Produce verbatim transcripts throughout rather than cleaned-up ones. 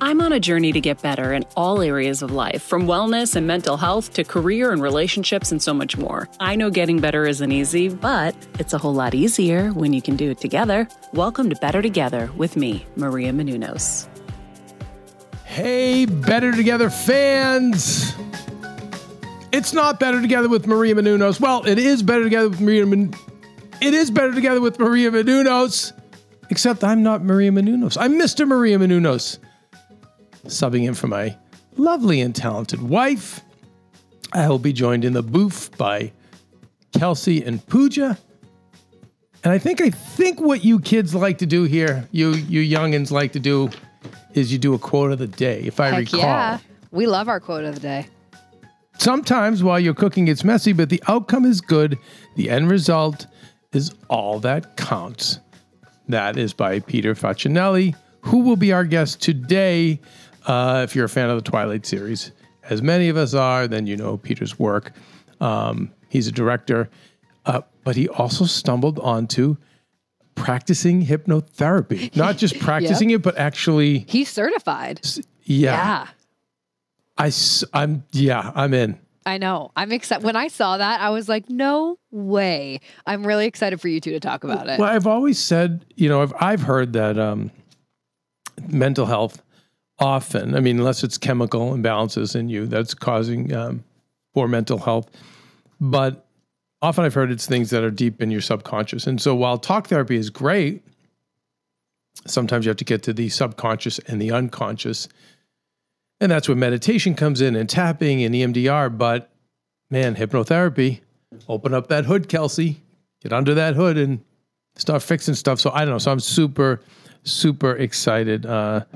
I'm on a journey to get better in all areas of life, from wellness and mental health to career and relationships and so much more. I know getting better isn't easy, but it's a whole lot easier when you can do it together. Welcome to Better Together with me, Maria Menounos. Hey, Better Together fans. It's not Better Together with Maria Menounos. Well, it is Better Together with Maria Men- It is Better Together with Maria Menounos, except I'm not Maria Menounos. I'm Mister Maria Menounos, subbing in for my lovely and talented wife. I will be joined in the booth by Kelsey and Pooja. And I think I think what you kids like to do here, you you youngins like to do, is you do a quote of the day, if I Heck recall. Yeah. We love our quote of the day. Sometimes while you're cooking, it's messy, but the outcome is good. The end result is all that counts. That is by Peter Facinelli, who will be our guest today. Uh, if you're a fan of the Twilight series, as many of us are, then you know Peter's work. Um, he's a director, uh, but he also stumbled onto practicing hypnotherapy. Not just practicing yep. it, but actually... He's certified. S- yeah. yeah. I, I'm, yeah, I'm in. I know. I'm excited. When I saw that, I was like, no Ouai. I'm really excited for you two to talk about it. Well, I've always said, you know, I've, I've heard that um, mental health... Often, I mean, unless it's chemical imbalances in you that's causing um, poor mental health. But often I've heard it's things that are deep in your subconscious. And so while talk therapy is great, sometimes you have to get to the subconscious and the unconscious. And that's where meditation comes in and tapping and E M D R. But man, hypnotherapy, open up that hood, Kelsey, get under that hood and start fixing stuff. So I don't know. So I'm super, super excited. Uh,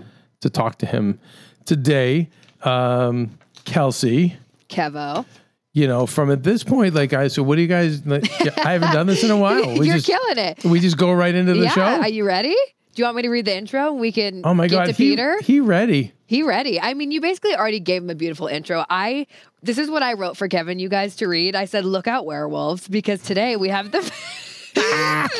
to talk to him today. Um, Kelsey. Kevo. You know, from at this point, like, I so what do you guys, like, I haven't done this in a while. We You're just, killing it. We just go right into the yeah. show? Are you ready? Do you want me to read the intro and we can oh my get God. to he, Peter? He ready. He ready. I mean, you basically already gave him a beautiful intro. I This is what I wrote for Kevin, you guys, to read. I said, look out, werewolves, because today we have the...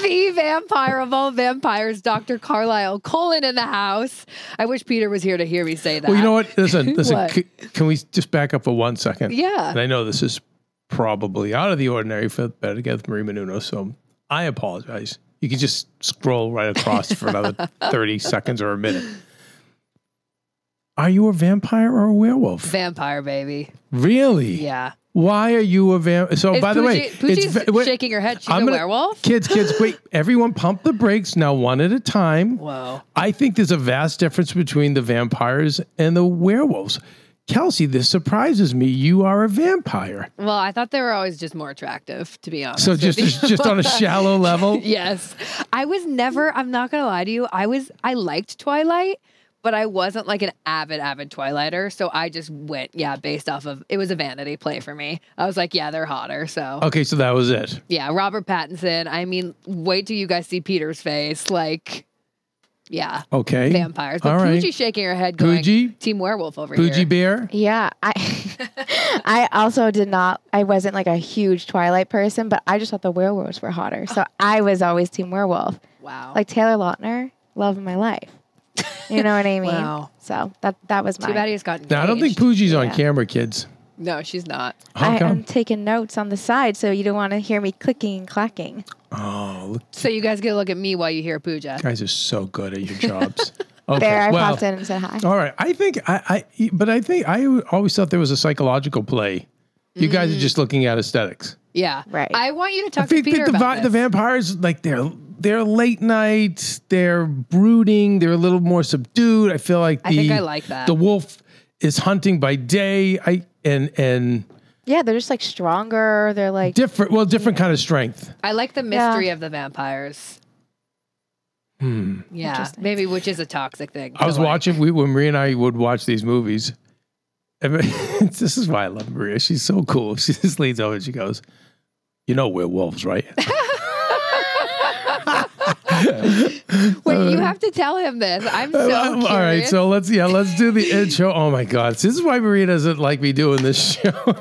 the vampire of all vampires, Doctor Carlisle Cullen in the house. I wish Peter was here to hear me say that. Well, you know what? Listen, listen. What? C- can we just back up for one second? Yeah. And I know this is probably out of the ordinary for Better Together with Maria Menounos, so I apologize. You can just scroll right across for another thirty seconds or a minute. Are you a vampire or a werewolf? Vampire, baby. Really? Yeah. Why are you a vampire? So, it's by Poochie, the way, Poochie's it's, wait, shaking her head. She's I'm a gonna, werewolf. Kids, kids, wait. Everyone pump the brakes now, one at a time. Whoa. I think there's a vast difference between the vampires and the werewolves. Kelsey, this surprises me. You are a vampire. Well, I thought they were always just more attractive, to be honest. So just just on a shallow level? Yes. I was never, I'm not going to lie to you. I was, I liked Twilight. But I wasn't like an avid, avid Twilighter. So I just went, yeah, based off of, it was a vanity play for me. I was like, yeah, they're hotter. So. Okay. So that was it. Yeah. Robert Pattinson. I mean, wait till you guys see Peter's face. Like, yeah. Okay. Vampires. But Poochie's right. shaking her head going, Poochie? Team Werewolf over Poochie here. Poochie Bear? Yeah. I I also did not, I wasn't like a huge Twilight person, but I just thought the werewolves were hotter. So I was always Team Werewolf. Wow. Like Taylor Lautner, love of my life. You know what I mean? Wow. So that that was my... Too bad he's gotten engaged. No, I don't think Poochie's on yeah. camera, kids. No, she's not. I, I'm taking notes on the side, so you don't want to hear me clicking and clacking. Oh. So you guys get a look at me while you hear Pooja. You guys are so good at your jobs. Okay. There, I well, popped in and said hi. All right. I think, I, I, but I think I always thought there was a psychological play. You mm. guys are just looking at aesthetics. Yeah. Right. I want you to talk I to think Peter that the, about this. The vampires, like, they're... They're late night, they're brooding, they're a little more subdued. I feel like the, I think I like that. The wolf is hunting by day. I and and Yeah, they're just like stronger. They're like different well, different yeah. kind of strength. I like the mystery yeah. of the vampires. Hmm. Yeah. Maybe which is a toxic thing. I was like. watching we when Maria and I would watch these movies. And this is why I love Maria. She's so cool. She just leans over and she goes, "You know we're wolves, right?" Wait, you have to tell him this. I'm so I'm, curious. All right, so let's yeah, let's do the intro. Oh my God, this is why Maria doesn't like me doing this show.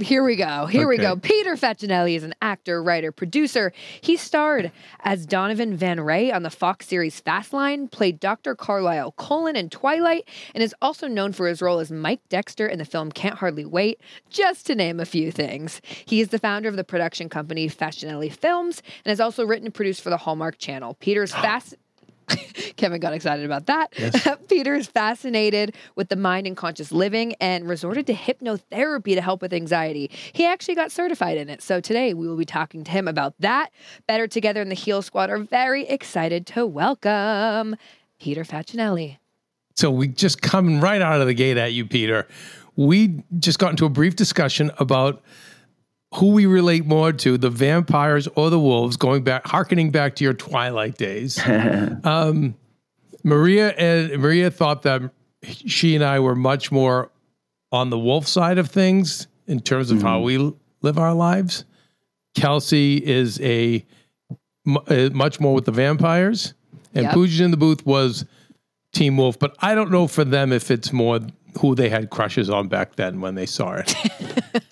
Here we go. Here okay. we go. Peter Facinelli is an actor, writer, producer. He starred as Donovan Van Ray on the Fox series Fastlane, played Doctor Carlisle Cullen in Twilight, and is also known for his role as Mike Dexter in the film Can't Hardly Wait, just to name a few things. He is the founder of the production company Facinelli Films and has also written and produced for the Hallmark Channel. Peter's Fast... Kevin got excited about that. Yes. Peter is fascinated with the mind and conscious living and resorted to hypnotherapy to help with anxiety. He actually got certified in it. So today we will be talking to him about that. Better Together and the Heal Squad are very excited to welcome Peter Facinelli. So we just come right out of the gate at you, Peter. We just got into a brief discussion about who we relate more to, the vampires or the wolves, going back, hearkening back to your Twilight days. um, Maria and Maria thought that she and I were much more on the wolf side of things in terms of mm-hmm. how we live our lives. Kelsey is a m- much more with the vampires, and yep. Pooja in the booth was Team Wolf. But I don't know for them if it's more who they had crushes on back then when they saw it.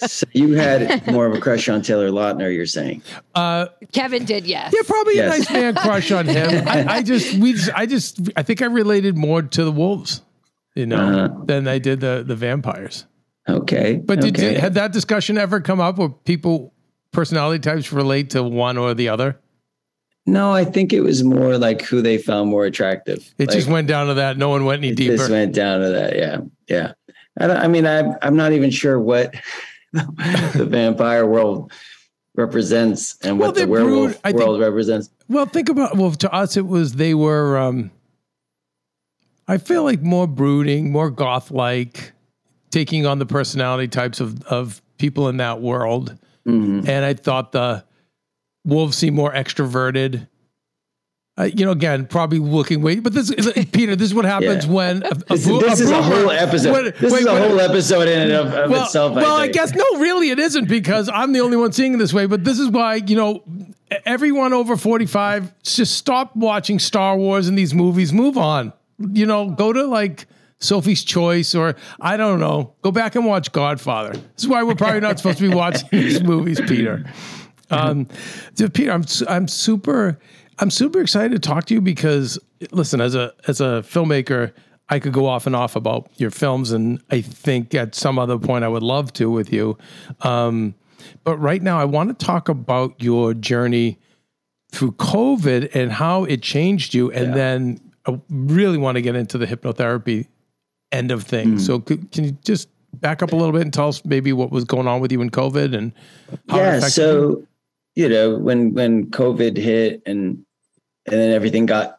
So you had more of a crush on Taylor Lautner, you're saying? Uh, Kevin did, yes. Yeah, probably yes. a nice man crush on him. I, I just, we, just, I just, I think I related more to the wolves, you know, uh-huh. than I did the, the vampires. Okay. But did okay. You, had that discussion ever come up where people, personality types relate to one or the other? No, I think it was more like who they found more attractive. It like, just went down to that. No one went any it deeper. It just went down to that. Yeah. Yeah. I, don't, I mean, I'm, I'm not even sure what the vampire world represents and well, what the werewolf brood, I world think, represents. Well, think about, well, to us, it was, they were, um, I feel like more brooding, more goth-like, taking on the personality types of, of people in that world. Mm-hmm. And I thought the wolves seem more extroverted. Uh, you know, again, probably looking wait, but this, Peter, this is what happens yeah. when a, a this, bo- this a is boomer, a whole episode. When, this wait, is a when, whole episode in and of, of well, itself. I well, think. I guess no, really, it isn't because I'm the only one seeing it this way. But this is why you know everyone over forty-five just stop watching Star Wars and these movies. Move on. You know, go to like Sophie's Choice or I don't know. Go back and watch Godfather. This is why we're probably not supposed to be watching these movies, Peter. Um, so Peter, I'm I'm super. I'm super excited to talk to you because, listen, as a as a filmmaker, I could go off and off about your films, and I think at some other point I would love to with you. Um, but right now, I want to talk about your journey through COVID and how it changed you, and yeah. then I really want to get into the hypnotherapy end of things. Mm. So could, can you just back up a little bit and tell us maybe what was going on with you in COVID and how yeah, it affected so- you? You know, when, when COVID hit and, and then everything got,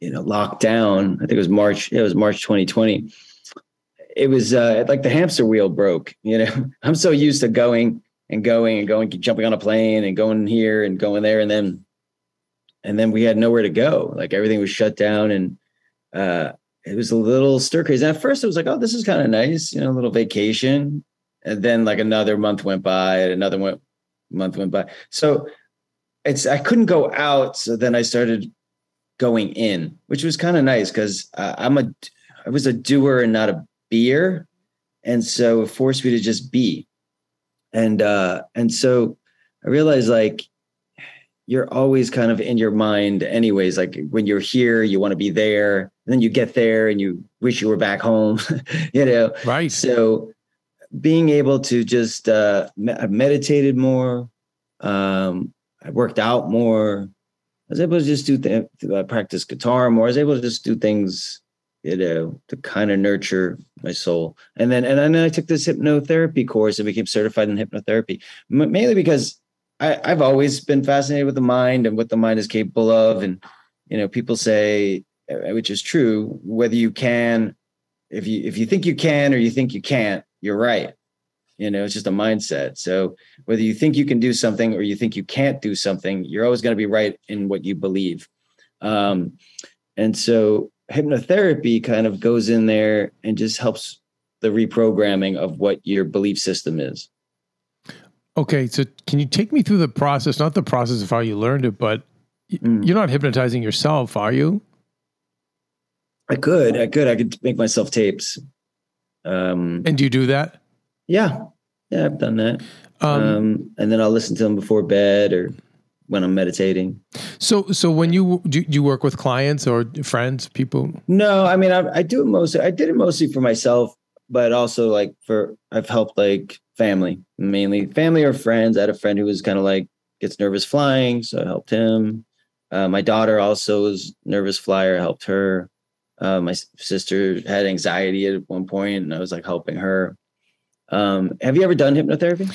you know, locked down, I think it was March, it was March, twenty twenty. It was uh, like the hamster wheel broke, you know, I'm so used to going and going and going, jumping on a plane and going here and going there. And then, and then we had nowhere to go. Like everything was shut down and uh, it was a little stir crazy. And at first it was like, oh, this is kind of nice, you know, a little vacation. And then like another month went by and another one. month went by. So it's, I couldn't go out. So then I started going in, which was kind of nice because uh, I'm a, I was a doer and not a beer. And so it forced me to just be. And, uh, and so I realized like, you're always kind of in your mind anyways. Like when you're here, you want to be there. then you get there and you wish you were back home, you know? Right. So being able to just, uh, me- I meditated more. Um, I worked out more. I was able to just do th- I practice guitar more. I was able to just do things, you know, to kind of nurture my soul. And then, and then I took this hypnotherapy course and became certified in hypnotherapy, M- mainly because I, I've always been fascinated with the mind and what the mind is capable of. And, you know, people say, which is true, whether you can, if you, if you think you can, or you think you can't, you're right. You know, it's just a mindset. So whether you think you can do something or you think you can't do something, you're always going to be right in what you believe. Um, and so hypnotherapy kind of goes in there and just helps the reprogramming of what your belief system is. Okay. So can you take me through the process, not the process of how you learned it, but mm. you're not hypnotizing yourself, are you? I could, I could, I could make myself tapes. Um, and do you do that? Yeah. Yeah. I've done that. Um, um, and then I'll listen to them before bed or when I'm meditating. So, so when you do, you work with clients or friends, people? No, I mean, I, I do it mostly. I did it mostly for myself, but also like for, I've helped like family, mainly family or friends. I had a friend who was kind of like gets nervous flying. So I helped him. Uh, my daughter also is nervous flyer. I helped her. Uh, my sister had anxiety at one point and I was like helping her. Um, have you ever done hypnotherapy?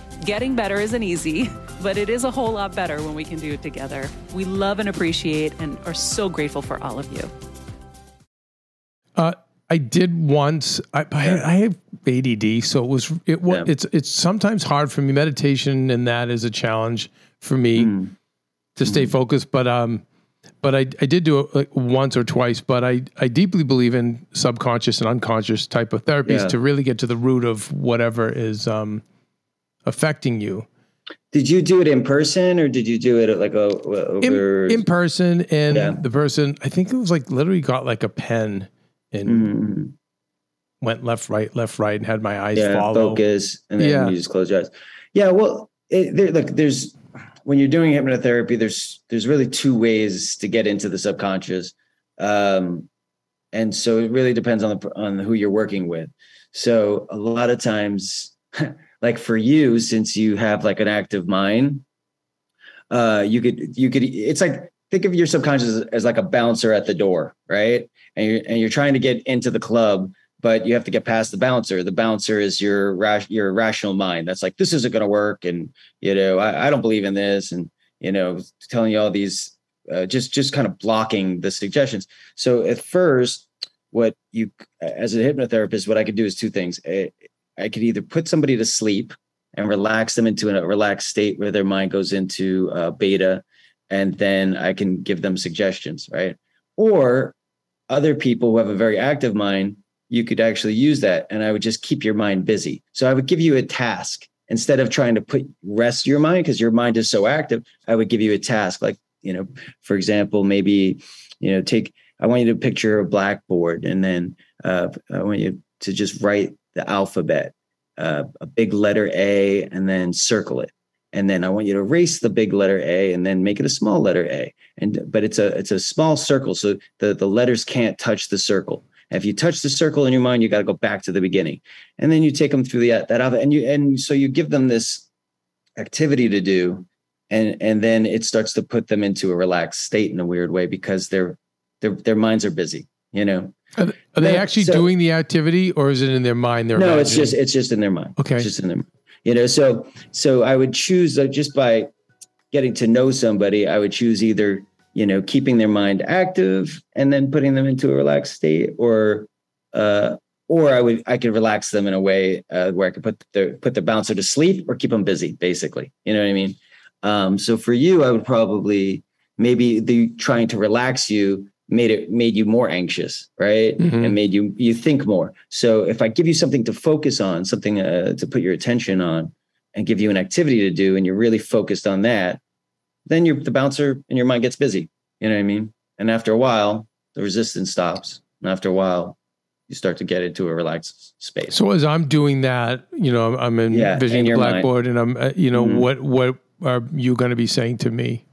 Getting better isn't easy, but it is a whole lot better when we can do it together. We love and appreciate and are so grateful for all of you. Uh, I did once, I, I, I have A D D, so it was, it was, yeah. it's, it's sometimes hard for me. Meditation and that is a challenge for me mm. to stay mm. focused. But, um, but I, I did do it like once or twice, but I, I deeply believe in subconscious and unconscious type of therapies yeah. to really get to the root of whatever is, um, affecting you. Did you do it in person or did you do it at like a over... in, in person? And yeah. the person, I think it was like literally got like a pen and mm-hmm. went left, right, left, right, and had my eyes yeah, follow. Focus, and then yeah. you just close your eyes. Yeah. Well, it, there, look, there's when you're doing hypnotherapy, there's there's really two ways to get into the subconscious, um, and so it really depends on the, on who you're working with. So a lot of times. Like for you, since you have like an active mind, uh, you could, you could, it's like, think of your subconscious as, as like a bouncer at the door, right? And you're, and you're trying to get into the club, but you have to get past the bouncer. The bouncer is your, your rational mind. That's like, this isn't going to work. And, you know, I, I don't believe in this. And, you know, telling you all these, uh, just, just kind of blocking the suggestions. So at first, what you, as a hypnotherapist, what I could do is two things. It, I could either put somebody to sleep and relax them into a relaxed state where their mind goes into uh, beta, and then I can give them suggestions, right? Or other people who have a very active mind, you could actually use that, and I would just keep your mind busy. So I would give you a task instead of trying to put rest your mind because your mind is so active. I would give you a task, like, you know, for example, maybe, you know, take. I want you to picture a blackboard, and then uh, I want you to just write the alphabet, uh, a big letter A, and then circle it. And then I want you to erase the big letter A and then make it a small letter A. And but it's a it's a small circle, so the, the letters can't touch the circle. And if you touch the circle in your mind, you got to go back to the beginning. And then you take them through the that alphabet, and you and so you give them this activity to do, and and then it starts to put them into a relaxed state in a weird way because their their their minds are busy, you know. Are they, are they actually so, doing the activity, or is it in their mind? They're no, imagining? it's just it's just in their mind. Okay, it's just in their mind. You know, so so I would choose like, just by getting to know somebody, I would choose either, you know, keeping their mind active and then putting them into a relaxed state, or uh, or I would I could relax them in a way uh, where I could put the put the bouncer to sleep or keep them busy, basically. You know what I mean? Um, so for you, I would probably maybe the trying to relax you made it made you more anxious, right? Mm-hmm. And made you you think more. So if I give you something to focus on, something uh, to put your attention on, and give you an activity to do, and you're really focused on that, then you're, the bouncer in your mind gets busy. You know what I mean? And after a while, the resistance stops. And after a while, you start to get into a relaxed space. So as I'm doing that, you know, I'm envisioning yeah, the blackboard, mind. and I'm, uh, you know, mm-hmm. what what are you going to be saying to me?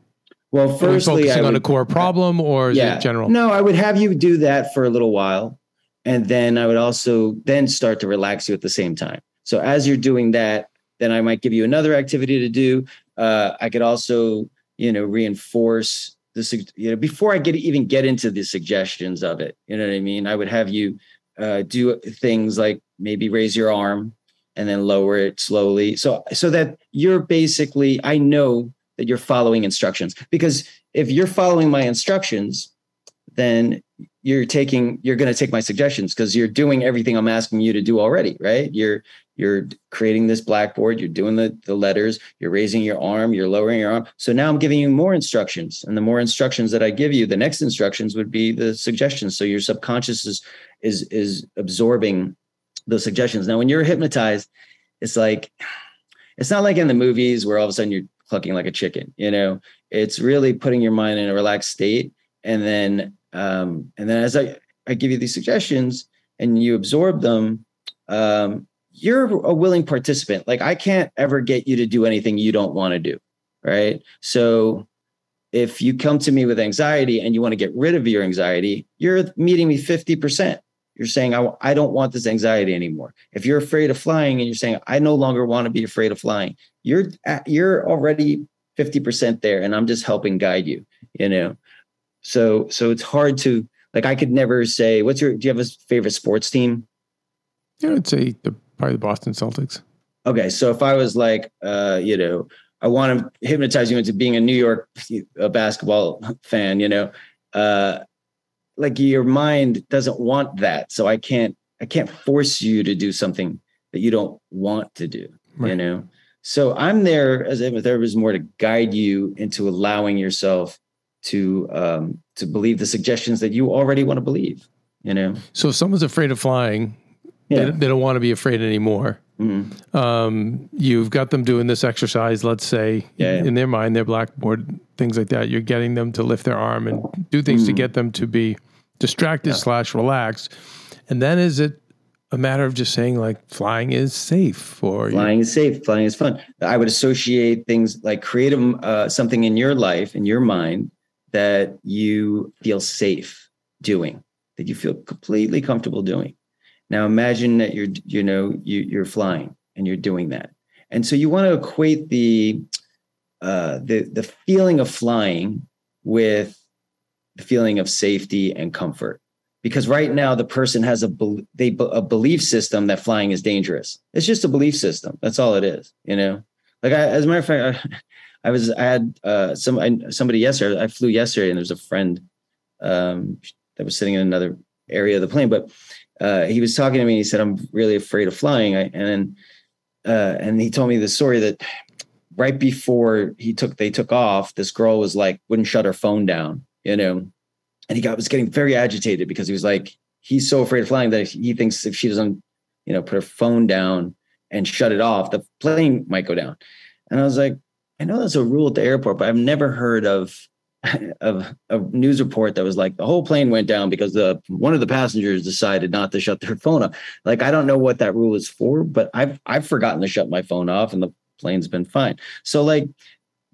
Well, firstly, are we focusing I would, on a core problem, or is yeah, it general? No, I would have you do that for a little while. And then I would also then start to relax you at the same time. So as you're doing that, then I might give you another activity to do. Uh, I could also, you know, reinforce the, you know, before I get even get into the suggestions of it. You know what I mean? I would have you uh, do things like maybe raise your arm and then lower it slowly. So, so that you're basically, I know that you're following instructions, because if you're following my instructions, then you're taking, you're going to take my suggestions, because you're doing everything I'm asking you to do already, right? You're, you're creating this blackboard, you're doing the, the letters, you're raising your arm, you're lowering your arm. So now I'm giving you more instructions, and the more instructions that I give you, the next instructions would be the suggestions. So your subconscious is, is, is absorbing those suggestions. Now, when you're hypnotized, it's like, it's not like in the movies where all of a sudden you're clucking like a chicken, you know, it's really putting your mind in a relaxed state. And then, um, and then as I, I give you these suggestions and you absorb them, um, you're a willing participant. Like, I can't ever get you to do anything you don't want to do. Right. So if you come to me with anxiety and you want to get rid of your anxiety, you're meeting me fifty percent. You're saying, I, I don't want this anxiety anymore. If you're afraid of flying and you're saying, I no longer want to be afraid of flying, you're you're already fifty percent there, and I'm just helping guide you, you know? So, so it's hard to, like, I could never say, what's your, do you have a favorite sports team? Yeah, I'd say the, probably the Boston Celtics. Okay. So if I was like, uh, you know, I want to hypnotize you into being a New York a basketball fan, you know, uh, like your mind doesn't want that. So I can't, I can't force you to do something that you don't want to do, right. You know? So I'm there as a hypnotherapist more to guide you into allowing yourself to, um, to believe the suggestions that you already want to believe, you know? So if someone's afraid of flying, yeah. they, they don't want to be afraid anymore. Mm-hmm. Um, you've got them doing this exercise, let's say, yeah, yeah. in their mind, their blackboard, things like that. You're getting them to lift their arm and do things mm-hmm. to get them to be distracted yeah. slash relaxed. And then is it a matter of just saying, like, flying is safe, or flying you- is safe, flying is fun. I would associate things like create a, uh, something in your life, in your mind, that you feel safe doing, that you feel completely comfortable doing. Now imagine that you're, you know, you, you're flying and you're doing that. And so you want to equate the, uh, the, the feeling of flying with the feeling of safety and comfort. Because right now the person has a they a belief system that flying is dangerous. It's just a belief system. That's all it is. You know, like I, as a matter of fact, I, I was I had uh, some I, somebody yesterday. I flew yesterday, and there's a friend um, that was sitting in another area of the plane. But uh, he was talking to me. And he said, "I'm really afraid of flying." I, and uh, and he told me the story that right before he took they took off, this girl was like wouldn't shut her phone down. You know. And he got was getting very agitated because he was like, he's so afraid of flying that he thinks if she doesn't, you know, put her phone down and shut it off, the plane might go down. And I was like, I know that's a rule at the airport, but I've never heard of of a news report that was like the whole plane went down because the one of the passengers decided not to shut their phone off. Like, I don't know what that rule is for, but I've I've forgotten to shut my phone off, and the plane's been fine. So like,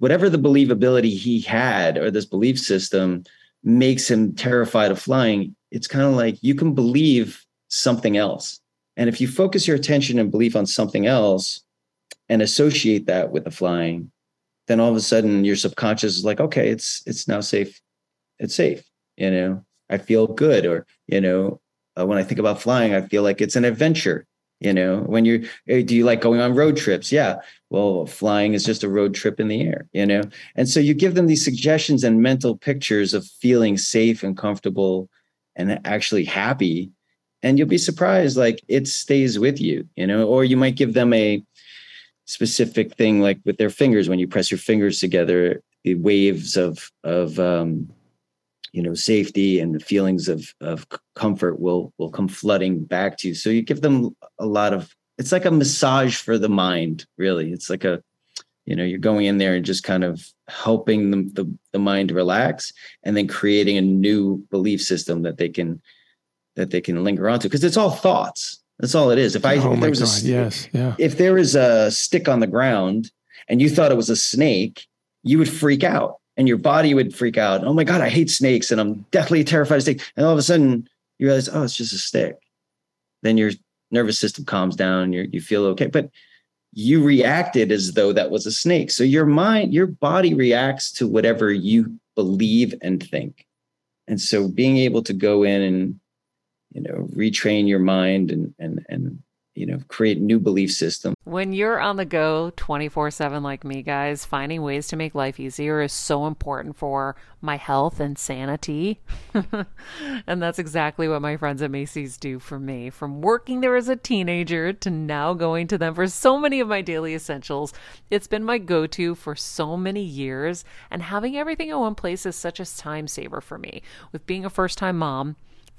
whatever the believability he had, or this belief system, makes him terrified of flying. It's kind of like you can believe something else. And if you focus your attention and belief on something else and associate that with the flying, then all of a sudden your subconscious is like, okay, it's, it's now safe. It's safe. You know, I feel good. Or, you know, Uh, when I think about flying, I feel like it's an adventure. You know, when you're, do you like going on road trips? Yeah. Well, flying is just a road trip in the air, you know? And so you give them these suggestions and mental pictures of feeling safe and comfortable and actually happy. And you'll be surprised, like it stays with you, you know, or you might give them a specific thing, like with their fingers, when you press your fingers together, the waves of, of, um, you know, safety and the feelings of of comfort will will come flooding back to you. So you give them a lot of, it's like a massage for the mind, really. It's like a, you know, you're going in there and just kind of helping them, the, the mind relax, and then creating a new belief system that they can, that they can linger onto. Because it's all thoughts. That's all it is. If I, oh if there was God, a, yes, yeah. If there is a stick on the ground and you thought it was a snake, you would freak out. And your body would freak out. Oh my God, I hate snakes, and I'm definitely terrified of snakes. And all of a sudden you realize, oh, it's just a stick. Then your nervous system calms down, you you feel okay. But you reacted as though that was a snake. So your mind, your body reacts to whatever you believe and think. And so being able to go in and, you know, retrain your mind and and and you know, create new belief system. When you're on the go twenty-four seven like me, guys, finding ways to make life easier is so important for my health and sanity. And that's exactly what my friends at Macy's do for me. From working there as a teenager to now going to them for so many of my daily essentials, it's been my go-to for so many years. And having everything in one place is such a time saver for me. With being a first-time mom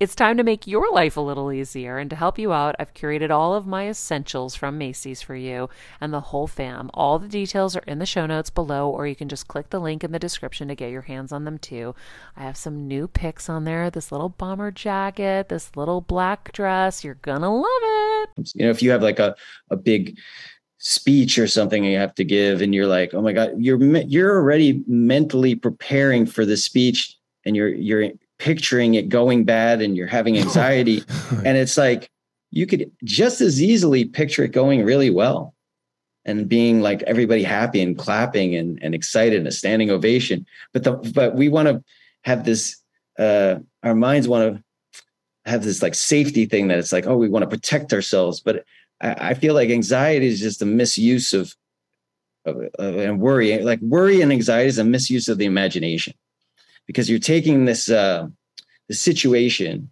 it's time to make your life a little easier. And to help you out, I've curated all of my essentials from Macy's for you and the whole fam. All the details are in the show notes below, or you can just click the link in the description to get your hands on them too. I have some new picks on there. This little bomber jacket, this little black dress. You're going to love it. You know, if you have like a, a big speech or something you have to give and you're like, oh my God, you're, you're already mentally preparing for the speech and you're, you're, picturing it going bad and you're having anxiety. And it's like, you could just as easily picture it going really well and being like everybody happy and clapping and, and excited and a standing ovation. But the, but we want to have this, uh, our minds want to have this like safety thing that it's like, oh, we want to protect ourselves. But I, I feel like anxiety is just a misuse of, of, of and worry, like worry and anxiety is a misuse of the imagination. Because you're taking this uh, the situation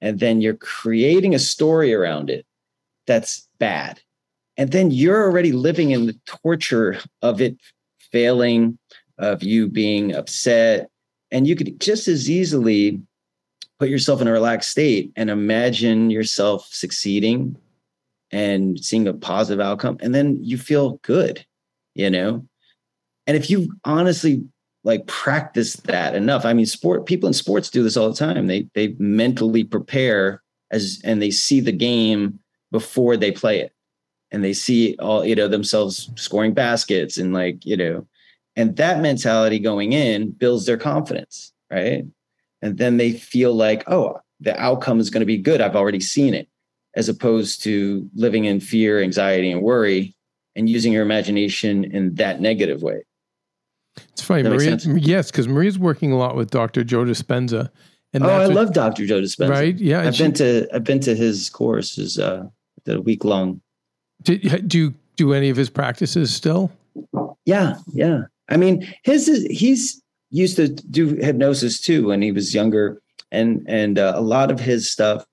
and then you're creating a story around it that's bad. And then you're already living in the torture of it failing, of you being upset. And you could just as easily put yourself in a relaxed state and imagine yourself succeeding and seeing a positive outcome. And then you feel good, you know? And if you honestly like practice that enough. I mean, sport people in sports do this all the time. They they mentally prepare as and they see the game before they play it. And they see all, you know, themselves scoring baskets and like, you know, and that mentality going in builds their confidence, right? And then they feel like, oh, the outcome is going to be good. I've already seen it, as opposed to living in fear, anxiety, and worry and using your imagination in that negative way. It's funny, Maria. Yes, because Maria's working a lot with Doctor Joe Dispenza. And oh, I what, love Doctor Joe Dispenza. Right? Yeah, I've she, been to I've been to his course. Is uh, a week long. Do, do you do any of his practices still? Yeah, yeah. I mean, his is, he's used to do hypnosis too when he was younger, and and uh, a lot of his stuff,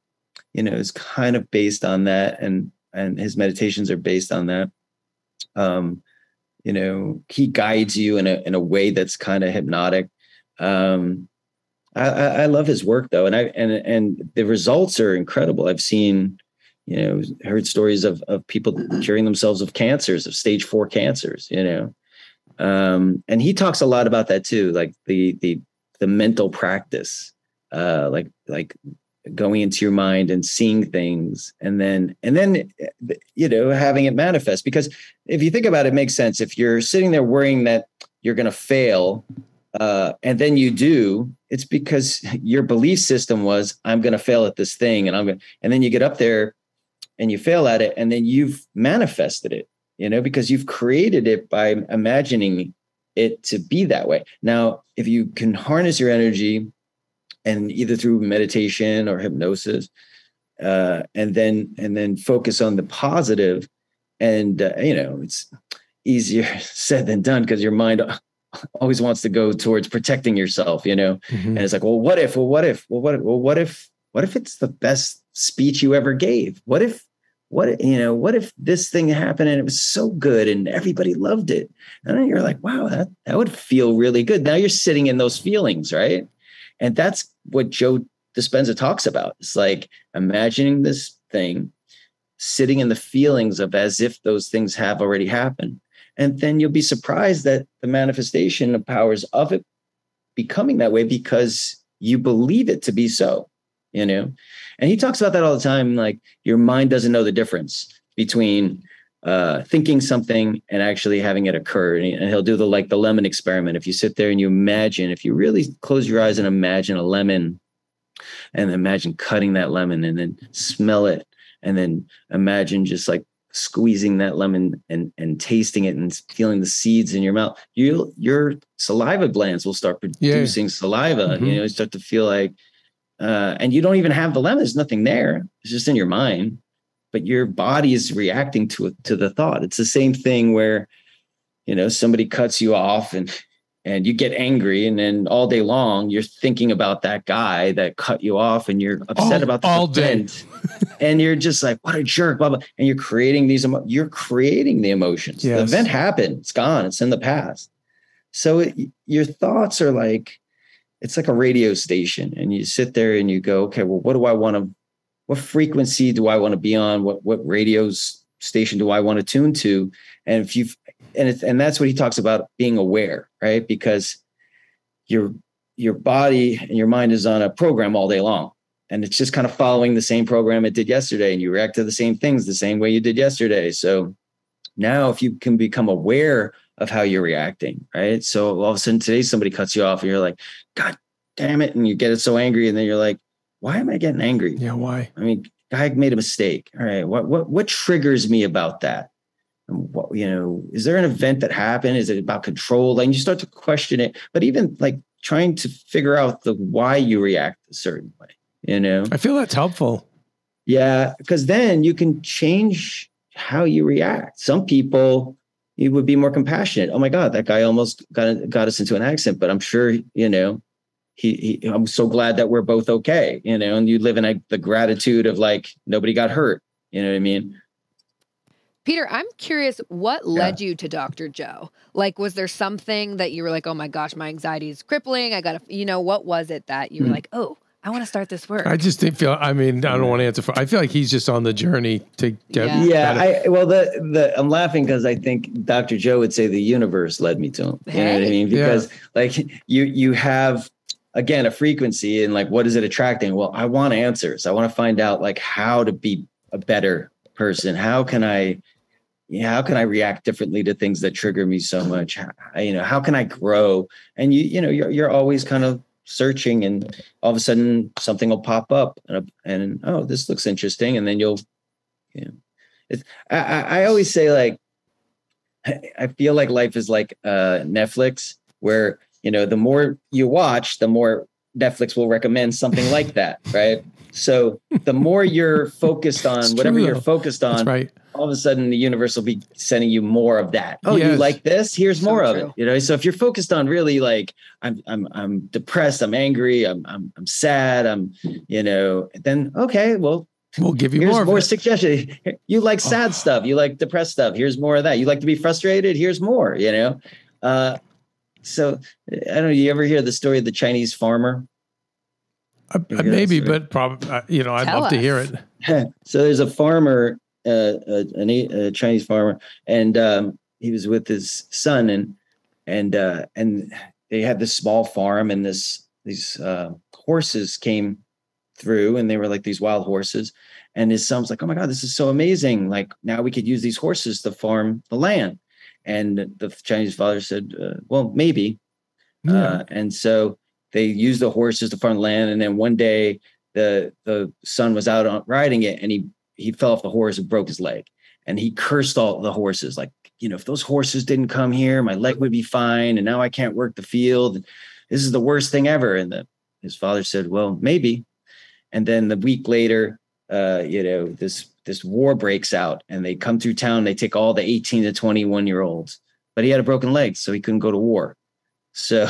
you know, is kind of based on that, and and his meditations are based on that. Um. You know, he guides you in a in a way that's kind of hypnotic. Um, I, I, I love his work though, and I and and the results are incredible. I've seen, you know, heard stories of of people curing themselves of cancers, of stage four cancers. You know, um, and he talks a lot about that too, like the the the mental practice, uh, like like going into your mind and seeing things and then, and then, you know, having it manifest. Because if you think about it, it makes sense. If you're sitting there worrying that you're going to fail uh, and then you do, it's because your belief system was, I'm going to fail at this thing. And I'm going to, and then you get up there and you fail at it. And then you've manifested it, you know, because you've created it by imagining it to be that way. Now, if you can harness your energy, and either through meditation or hypnosis, uh, and then, and then focus on the positive, and, uh, you know, it's easier said than done, because your mind always wants to go towards protecting yourself, you know? Mm-hmm. And it's like, well, what if, well, what if, well, what if, well, what if, what if it's the best speech you ever gave? What if, what, you know, what if this thing happened and it was so good and everybody loved it? And then you're like, wow, that, that would feel really good. Now you're sitting in those feelings, right? And that's what Joe Dispenza talks about. It's like imagining this thing, sitting in the feelings of as if those things have already happened. And then you'll be surprised that the manifestation of powers of it becoming that way, because you believe it to be so, you know? And he talks about that all the time. Like, your mind doesn't know the difference between uh, thinking something and actually having it occur. And, he, and he'll do the, like the lemon experiment. If you sit there and you imagine, if you really close your eyes and imagine a lemon, and imagine cutting that lemon and then smell it, and then imagine just like squeezing that lemon and, and tasting it and feeling the seeds in your mouth, you, your saliva glands will start producing yeah. saliva. Mm-hmm. You know, you start to feel like, uh, and you don't even have the lemon. There's nothing there. It's just in your mind, but your body is reacting to it, to the thought. It's the same thing where, you know, somebody cuts you off and, and you get angry, and then all day long you're thinking about that guy that cut you off, and you're upset all, about the all event. And you're just like, what a jerk, blah, blah. And you're creating these, emo- you're creating the emotions. Yes. The event happened. It's gone. It's in the past. So it, your thoughts are like, it's like a radio station, and you sit there and you go, okay, well, what do I want to, what frequency do I want to be on? What, what radio station do I want to tune to? And if you've, And it's, and that's what he talks about, being aware, right? Because your your body and your mind is on a program all day long, and it's just kind of following the same program it did yesterday, and you react to the same things the same way you did yesterday. So now, if you can become aware of how you're reacting, right? So all of a sudden today somebody cuts you off, and you're like, God damn it! And you get so angry, and then you're like, why am I getting angry? Yeah, why? I mean, I made a mistake. All right, what what what triggers me about that? What, you know, is there an event that happened? Is it about control? Like, you start to question it, but even like trying to figure out the why you react a certain way, you know? I feel that's helpful. Yeah, because then you can change how you react. Some people, you would be more compassionate. Oh my God, that guy almost got got us into an accident, but I'm sure, you know, he, he I'm so glad that we're both okay, you know, and you live in a, the gratitude of like, nobody got hurt. You know what I mean? Peter, I'm curious, what led yeah. you to Doctor Joe? Like, was there something that you were like, oh my gosh, my anxiety is crippling. I got to, you know, what was it that you mm. were like, oh, I want to start this work? I just didn't feel, I mean, I don't want to answer for, I feel like he's just on the journey to get. Yeah. yeah I, well, the, the, I'm laughing because I think Doctor Joe would say the universe led me to him. You hey. know what I mean? Because yeah. like you, you have, again, a frequency, and like, what is it attracting? Well, I want answers. I want to find out like how to be a better person. How can I, Yeah, how can I react differently to things that trigger me so much? How, you know, how can I grow? And you, you know, you're you're always kind of searching, and all of a sudden something will pop up, and and oh, this looks interesting, and then you'll, you know, it's, I I always say, like, I feel like life is like uh, Netflix, where, you know, the more you watch, the more Netflix will recommend something like that, right? So the more you're focused on it's whatever true. you're focused on, right. all of a sudden the universe will be sending you more of that. Oh, yes. You like this? Here's so more true. of it. You know, so if you're focused on really like, I'm, I'm, I'm depressed, I'm angry, I'm, I'm, I'm sad, I'm, you know, then okay, well, we'll give you here's more, more suggestions. You like sad oh. stuff. You like depressed stuff. Here's more of that. You like to be frustrated. Here's more. You know, uh, so I don't know. You ever hear the story of the Chinese farmer? Uh, maybe, but probably, uh, you know, I'd Tell love us. to hear it. So there's a farmer, uh, a, a Chinese farmer, and um, he was with his son, and and uh, and they had this small farm, and this these uh, horses came through, and they were like these wild horses. And his son was like, "Oh my God, this is so amazing! Like, now we could use these horses to farm the land." And the Chinese father said, uh, "Well, maybe, Yeah. Uh, and so they used the horses to farm land. And then one day the the son was out on riding it, and he he fell off the horse and broke his leg. And he cursed all the horses, like, you know, if those horses didn't come here, my leg would be fine. And now I can't work the field. And this is the worst thing ever. And the, his father said, well, maybe. And then the week later, uh, you know, this this war breaks out, and they come through town. They take all the eighteen to twenty-one year olds, but he had a broken leg, so he couldn't go to war. So,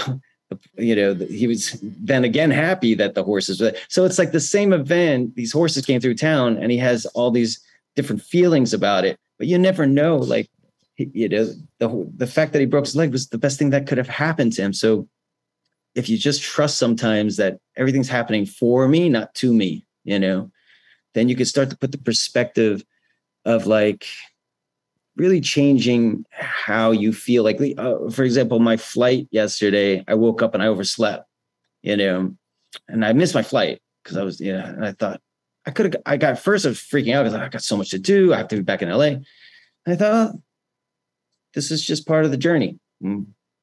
you know, he was then again happy that the horses were there. So it's like the same event. These horses came through town, and he has all these different feelings about it, but you never know. Like, you know, the the fact that he broke his leg was the best thing that could have happened to him. So if you just trust sometimes that everything's happening for me, not to me, you know, then you can start to put the perspective of, like, really changing how you feel. Like, uh, for example, my flight yesterday, I woke up and I overslept, you know, and I missed my flight because I was, you know, and I thought I could have, I got first I was freaking out because I got so much to do. I have to be back in L A. And I thought, oh, this is just part of the journey.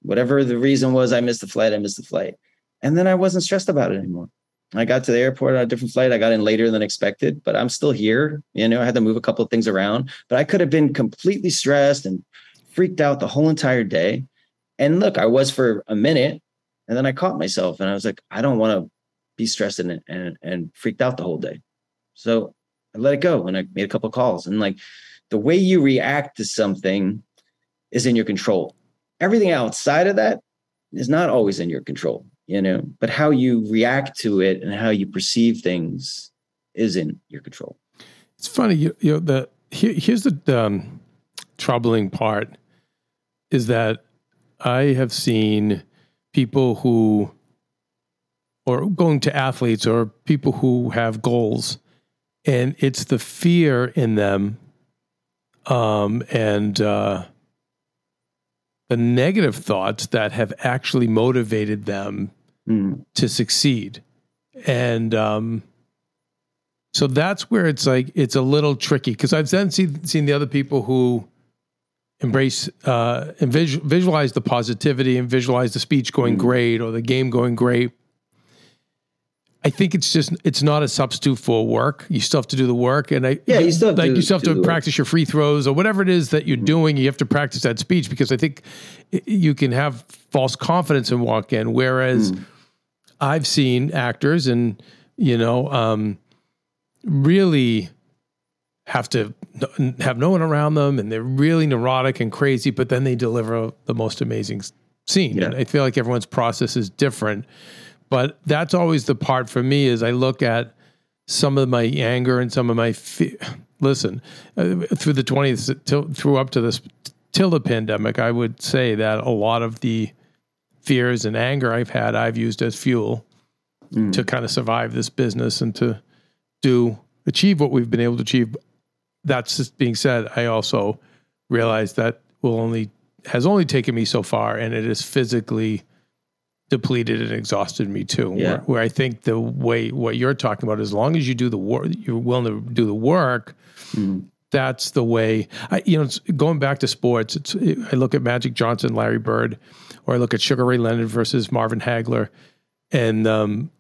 Whatever the reason was, I missed the flight. I missed the flight. And then I wasn't stressed about it anymore. I got to the airport on a different flight. I got in later than expected, but I'm still here. You know, I had to move a couple of things around, but I could have been completely stressed and freaked out the whole entire day. And look, I was for a minute, and then I caught myself, and I was like, I don't want to be stressed and, and, and freaked out the whole day. So I let it go. And I made a couple of calls, and, like, the way you react to something is in your control. Everything outside of that is not always in your control, you know, but how you react to it and how you perceive things is in your control. It's funny. You, you know, the, here, here's the um, troubling part is that I have seen people who, or going to athletes or people who have goals, and it's the fear in them. Um, and, uh, the negative thoughts that have actually motivated them mm. to succeed. And um, so that's where it's like, it's a little tricky, because I've then seen, seen the other people who embrace uh, and visual, visualize the positivity and visualize the speech going mm. great or the game going great. I think it's just, it's not a substitute for work. You still have to do the work. And I, yeah, you still have, like, to, you still have to practice work. Your free throws or whatever it is that you're mm-hmm. doing. You have to practice that speech, because I think you can have false confidence and walk in. Whereas mm. I've seen actors and, you know, um, really have to have no one around them, and they're really neurotic and crazy, but then they deliver the most amazing scene. Yeah. And I feel like everyone's process is different. But that's always the part for me, is I look at some of my anger and some of my fear. Listen, uh, through the twentieth, till, through up to this, till the pandemic, I would say that a lot of the fears and anger I've had, I've used as fuel mm. to kind of survive this business and to do, achieve what we've been able to achieve. That's just being said, I also realize that will only, has only taken me so far, and it is physically depleted and exhausted me too. Yeah. Where, where I think the way what you're talking about, as long as you do the work, you're willing to do the work. Mm. That's the way. I, you know, it's, going back to sports, it's, it, I look at Magic Johnson, Larry Bird, or I look at Sugar Ray Leonard versus Marvin Hagler, and um,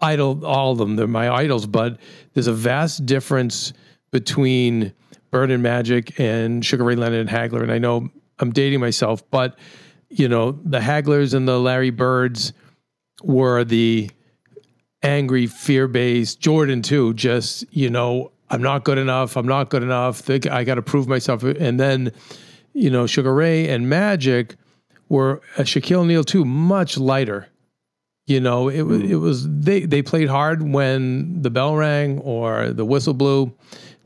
idol. All of them, they're my idols. But there's a vast difference between Bird and Magic and Sugar Ray Leonard and Hagler. And I know I'm dating myself, but you know, the Haglers and the Larry Birds were the angry, fear-based. Jordan, too, just, you know, I'm not good enough. I'm not good enough. Think I got to prove myself. And then, you know, Sugar Ray and Magic were, uh, Shaquille O'Neal, too, much lighter. You know, it was, it was they, they played hard when the bell rang or the whistle blew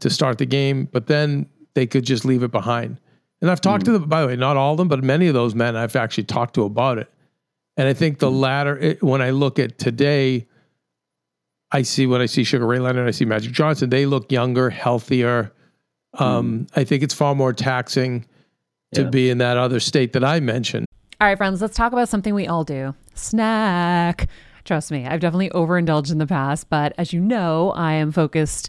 to start the game, but then they could just leave it behind. And I've talked mm. to them, by the way, not all of them, but many of those men I've actually talked to about it. And I think the mm. latter, it, when I look at today, I see when I see Sugar Ray Leonard, I see Magic Johnson, they look younger, healthier. Um, mm. I think it's far more taxing to yeah. be in that other state that I mentioned. All right, friends, let's talk about something we all do. Snack. Trust me, I've definitely overindulged in the past, but as you know, I am focused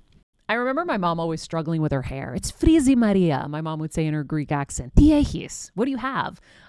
I remember my mom always struggling with her hair. It's frizzy, Maria, my mom would say in her Greek accent. Diehis, what do you have?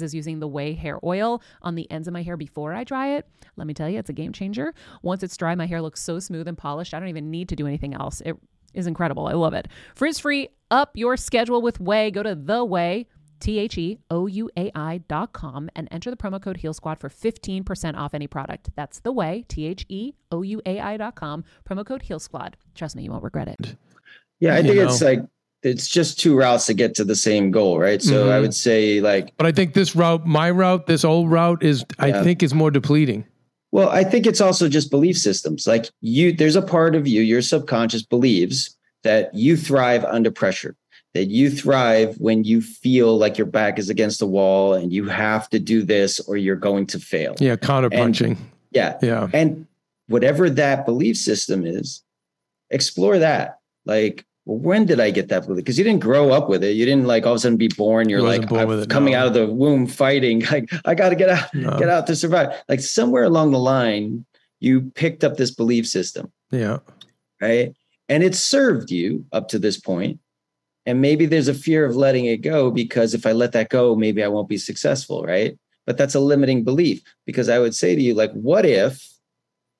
is using the Ouai hair oil on the ends of my hair before I dry it. Let me tell you, it's a game changer. Once it's dry, my hair looks so smooth and polished, I don't even need to do anything else. It is incredible. I love it. Frizz-free, up your schedule with Ouai. Go to the Ouai, T H E O U A I dot com and enter the promo code Heel Squad for fifteen percent off any product. That's the Ouai, T H E O U A I dot com, promo code Heel Squad. Trust me, you won't regret it. Yeah, I think you know. It's like, it's just two routes to get to the same goal, right? So mm-hmm. I would say like... But I think this route, my route, this old route is, yeah. I think is more depleting. Well, I think it's also just belief systems. Like you, there's a part of you, your subconscious believes that you thrive under pressure. That you thrive when you feel like your back is against the wall and you have to do this or you're going to fail. Yeah, counterpunching. And, yeah. Yeah. And whatever that belief system is, explore that. Like, well, when did I get that belief? Because you didn't grow up with it. You didn't like all of a sudden be born. You're like born I'm coming no. out of the womb fighting. Like, I got to get out, no. get out to survive. Like somewhere along the line, you picked up this belief system. Yeah. Right. And it served you up to this point. And maybe there's a fear of letting it go because if I let that go, maybe I won't be successful, right? But that's a limiting belief because I would say to you, like, what if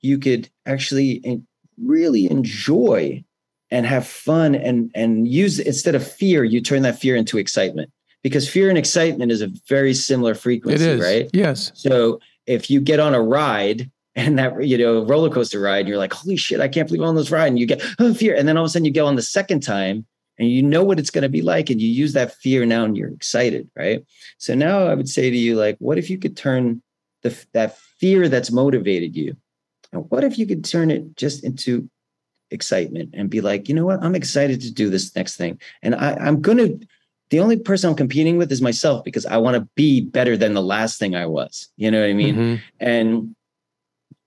you could actually really enjoy and have fun and, and use, instead of fear, you turn that fear into excitement because fear and excitement is a very similar frequency, it is. Right? Yes. So if you get on a ride and that, you know, roller coaster ride, and you're like, holy shit, I can't believe I'm on this ride. And you get oh, fear. And then all of a sudden you go on the second time. And you know what it's going to be like. And you use that fear now and you're excited, right? So now I would say to you, like, what if you could turn the, that fear that's motivated you? And what if you could turn it just into excitement and be like, you know what? I'm excited to do this next thing. And I, I'm going to, the only person I'm competing with is myself because I want to be better than the last thing I was. You know what I mean? Mm-hmm. And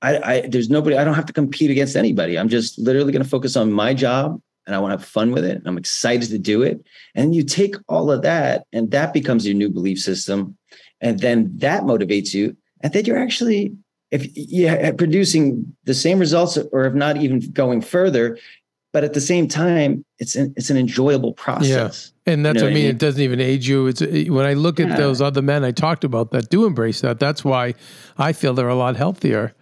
I, I, there's nobody, I don't have to compete against anybody. I'm just literally going to focus on my job. And I want to have fun with it. And I'm excited to do it. And you take all of that and that becomes your new belief system. And then that motivates you. And then you're actually, if yeah, producing the same results or if not even going further, but at the same time, it's an, it's an enjoyable process. Yeah. And that's, you know what I mean? It doesn't even age you. It's when I look yeah. at those other men I talked about that do embrace that, that's why I feel they're a lot healthier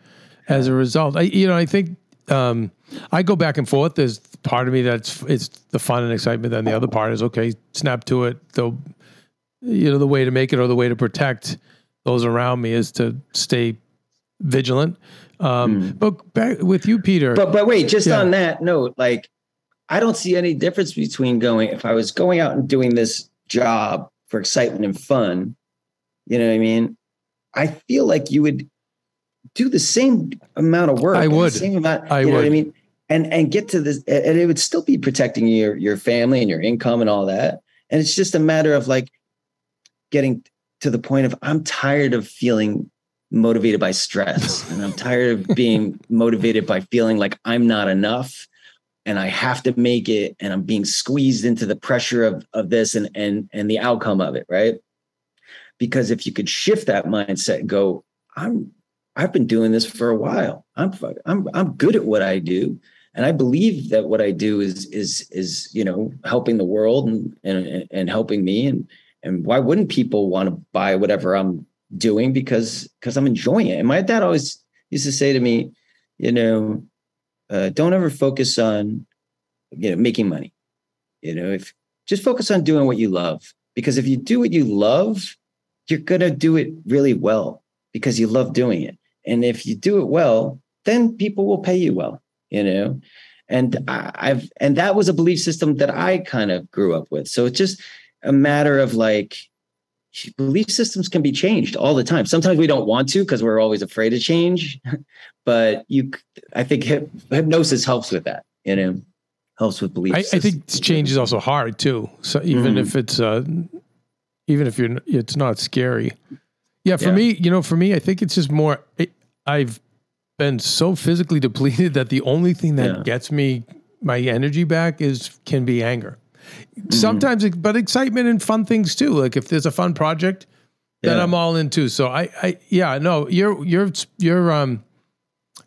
yeah. as a result. I, you know, I think, Um, I go back and forth. There's part of me that's it's the fun and excitement, then the other part is okay, snap to it. Though, you know, the Ouai to make it or the Ouai to protect those around me is to stay vigilant. Um, mm. But back with you, Peter. But but wait, just yeah. on that note, like I don't see any difference between going if I was going out and doing this job for excitement and fun. You know what I mean? I feel like you would. Do the same amount of work. I would. The same amount, I you know would. What I mean? And and get to this, and it would still be protecting your your family and your income and all that. And it's just a matter of like getting to the point of I'm tired of feeling motivated by stress, and I'm tired of being motivated by feeling like I'm not enough, and I have to make it, and I'm being squeezed into the pressure of of this and and and the outcome of it, right? Because if you could shift that mindset and go, I'm, I've been doing this for a while. I'm, I'm, I'm good at what I do. And I believe that what I do is, is, is, you know, helping the world and, and, and helping me. And, and why wouldn't people want to buy whatever I'm doing? Because, because I'm enjoying it. And my dad always used to say to me, you know, uh, don't ever focus on, you know, making money, you know, if just focus on doing what you love, because if you do what you love, you're going to do it really well because you love doing it. And if you do it well, then people will pay you well, you know? And I, I've, and that was a belief system that I kind of grew up with. So it's just a matter of like, belief systems can be changed all the time. Sometimes we don't want to, because we're always afraid of change, but you, I think hypnosis helps with that, you know, helps with belief. I, I think change is also hard too. So even mm-hmm. if it's, uh, even if you're, it's not scary. Yeah. For yeah. me, you know, for me, I think it's just more, it, I've been so physically depleted that the only thing that yeah. gets me my energy back is, can be anger. Sometimes, mm-hmm. but excitement and fun things too. Like if there's a fun project that yeah. I'm all into. So I, I, yeah, no, you're, you're, you're, um,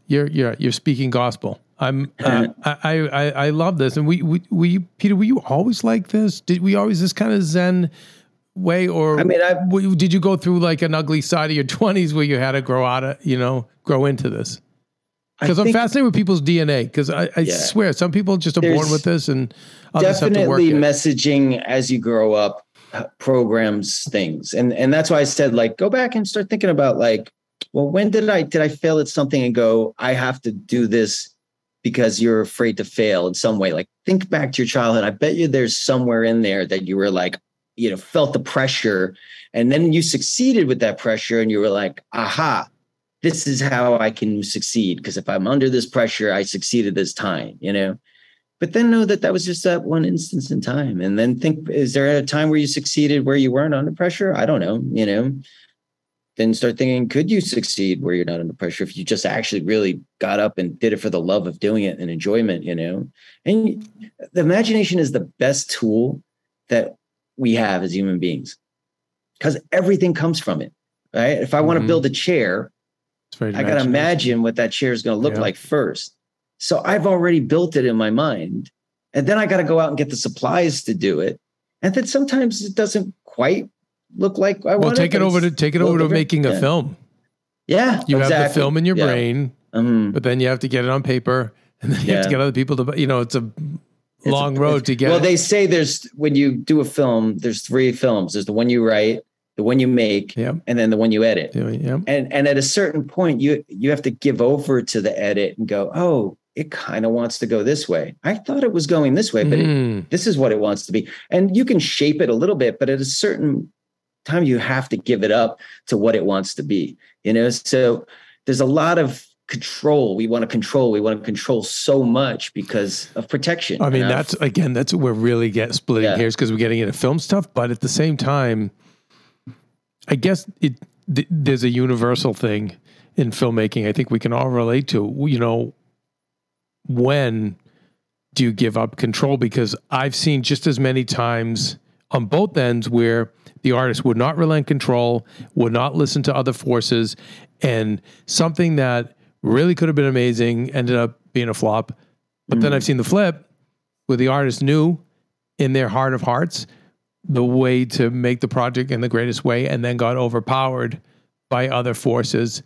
you're, you're, you're speaking gospel. I'm, uh, I, I, I love this. And we, we, we, Peter, were you always like this? Did we always this kind of Zen way, or I mean, I, did you go through like an ugly side of your twenties where you had to grow out of, you know, grow into this? Because I'm fascinated with people's D N A. Because I, I yeah. swear, some people just are born with this, and others have to work it. Definitely messaging as you grow up programs things, and and that's why I said like go back and start thinking about like, well, when did I did I fail at something and go, I have to do this because you're afraid to fail in some way. Like think back to your childhood. I bet you there's somewhere in there that you were like, you know, felt the pressure, and then you succeeded with that pressure, and you were like, aha. This is how I can succeed, because if I'm under this pressure, I succeeded this time, you know, but then know that that was just that one instance in time. And then think, is there a time where you succeeded where you weren't under pressure? I don't know, you know, then start thinking, could you succeed where you're not under pressure if you just actually really got up and did it for the love of doing it and enjoyment, you know, and the imagination is the best tool that we have as human beings, because everything comes from it, right? If I mm-hmm. want to build a chair, I got to imagine what that chair is going to look yeah. like first. So I've already built it in my mind. And then I got to go out and get the supplies to do it. And then sometimes it doesn't quite look like I well, want take it. It over to, take it over to making yeah. a film. Yeah. You exactly. have the film in your yeah. brain, um, but then you have to get it on paper, and then you yeah. have to get other people to, you know, it's a it's long a, road to get. Well, it. They say there's, when you do a film, there's three films. There's the one you write, the one you make, yeah. and then the one you edit. Yeah, yeah. And and at a certain point, you you have to give over to the edit and go, oh, it kind of wants to go this way. I thought it was going this way, but mm. it, this is what it wants to be. And you can shape it a little bit, but at a certain time, you have to give it up to what it wants to be. You know, so there's a lot of control. We want to control. We want to control so much because of protection. I mean, you know? that's, again, that's where really get splitting yeah. hairs, because we're getting into film stuff. But at the same time, I guess it, th- there's a universal thing in filmmaking I think we can all relate to. You know, when do you give up control? Because I've seen just as many times on both ends where the artist would not relent control, would not listen to other forces, and something that really could have been amazing ended up being a flop. But mm-hmm. then I've seen the flip where the artist knew in their heart of hearts the way to make the project in the greatest way, and then got overpowered by other forces,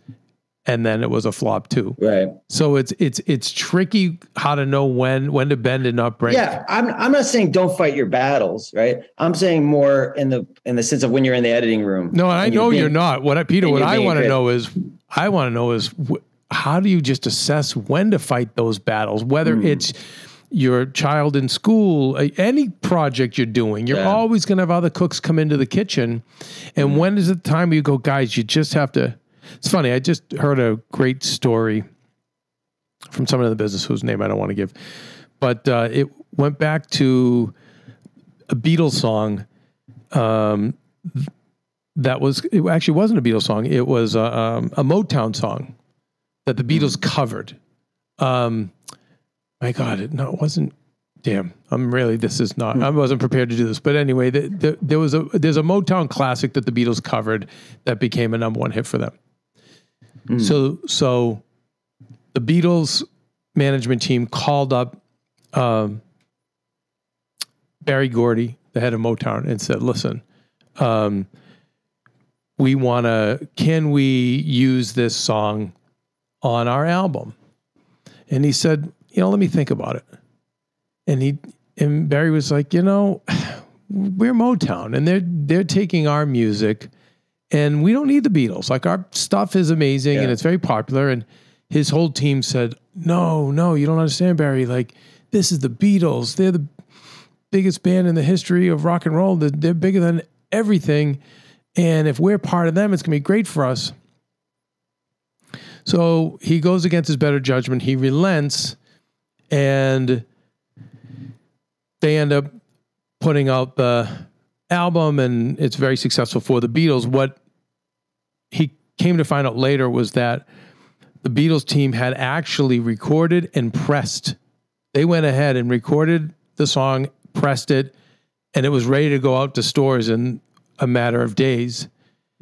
and then it was a flop too. Right. So it's it's it's tricky how to know when when to bend and not break. Yeah, I'm I'm not saying don't fight your battles, right? I'm saying more in the in the sense of when you're in the editing room. No, I know you're, being, you're not. What I, Peter, what I want to know is I want to know is wh- how do you just assess when to fight those battles, whether mm. it's your child in school, any project you're doing, you're yeah. always going to have other cooks come into the kitchen. And mm-hmm. when is the time where you go, guys, you just have to, it's funny. I just heard a great story from someone in the business whose name I don't want to give, but uh, it went back to a Beatles song. Um, that was, it actually wasn't a Beatles song. It was a, um, a Motown song that the Beatles covered. Um, My God, it, no, it wasn't Damn, I'm really, this is not, I wasn't prepared to do this. But anyway, the, the, there was a, there's a Motown classic that the Beatles covered that became a number one hit for them. Mm. So, so the Beatles management team called up um, Barry Gordy, the head of Motown, and said, listen, um, we want to, can we use this song on our album? And he said, you know, let me think about it. And he and Barry was like, you know, we're Motown, and they're they're taking our music, and we don't need the Beatles. Like, our stuff is amazing, yeah. and it's very popular. And his whole team said, no, no, you don't understand, Barry. Like, this is the Beatles. They're the biggest band in the history of rock and roll. They're, they're bigger than everything. And if we're part of them, it's going to be great for us. So he goes against his better judgment. He relents, and they end up putting out the album, and it's very successful for the Beatles. What he came to find out later was that the Beatles team had actually recorded and pressed. They went ahead and recorded the song, pressed it, and it was ready to go out to stores in a matter of days.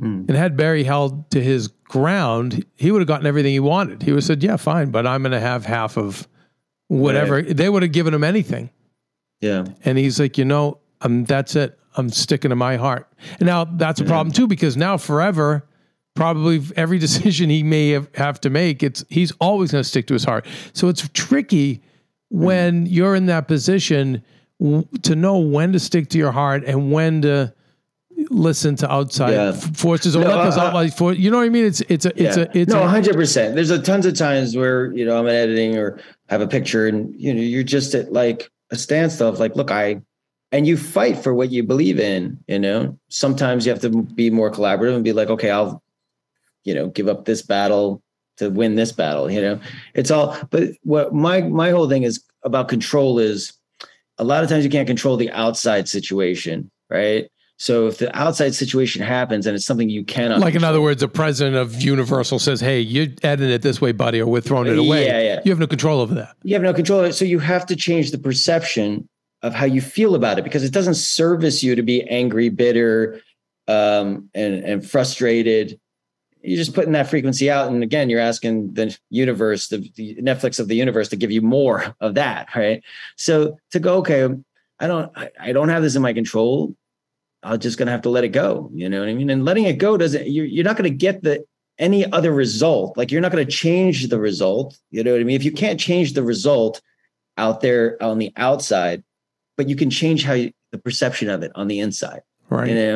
Mm. And had Barry held to his ground, he would have gotten everything he wanted. He would have said, yeah, fine, but I'm going to have half of whatever. Right. They would have given him anything. Yeah. And he's like, you know, um, that's it. I'm sticking to my heart. And now that's a yeah. problem too, because now forever, probably every decision he may have, have to make, it's he's always going to stick to his heart. So it's tricky when mm. you're in that position w- to know when to stick to your heart and when to listen to outside yeah. forces or no, let those uh, outside forces. You know what I mean? It's it's a yeah. it's a it's no, a hundred percent. There's a tons of times where, you know, I'm editing or I have a picture, and you know, you're just at like a standstill of like, look, I, and you fight for what you believe in, you know, sometimes you have to be more collaborative and be like, okay, I'll, you know, give up this battle to win this battle, you know, it's all, but what my, my whole thing is about control is a lot of times you can't control the outside situation, right? So if the outside situation happens and it's something you cannot, like, control. In other words, the president of Universal says, hey, you're editing it this way, buddy, or we're throwing it away. Yeah, yeah. You have no control over that. You have no control over it. So you have to change the perception of how you feel about it, because it doesn't service you to be angry, bitter, um, and, and frustrated. You're just putting that frequency out. And again, you're asking the universe, the, the Netflix of the universe, to give you more of that. Right. So to go, okay, I don't, I, I don't have this in my control. I'm just going to have to let it go. You know what I mean? And letting it go doesn't, you're, you're not going to get the any other result. Like, you're not going to change the result. You know what I mean? If you can't change the result out there on the outside, but you can change how you, the perception of it on the inside. Right. You know?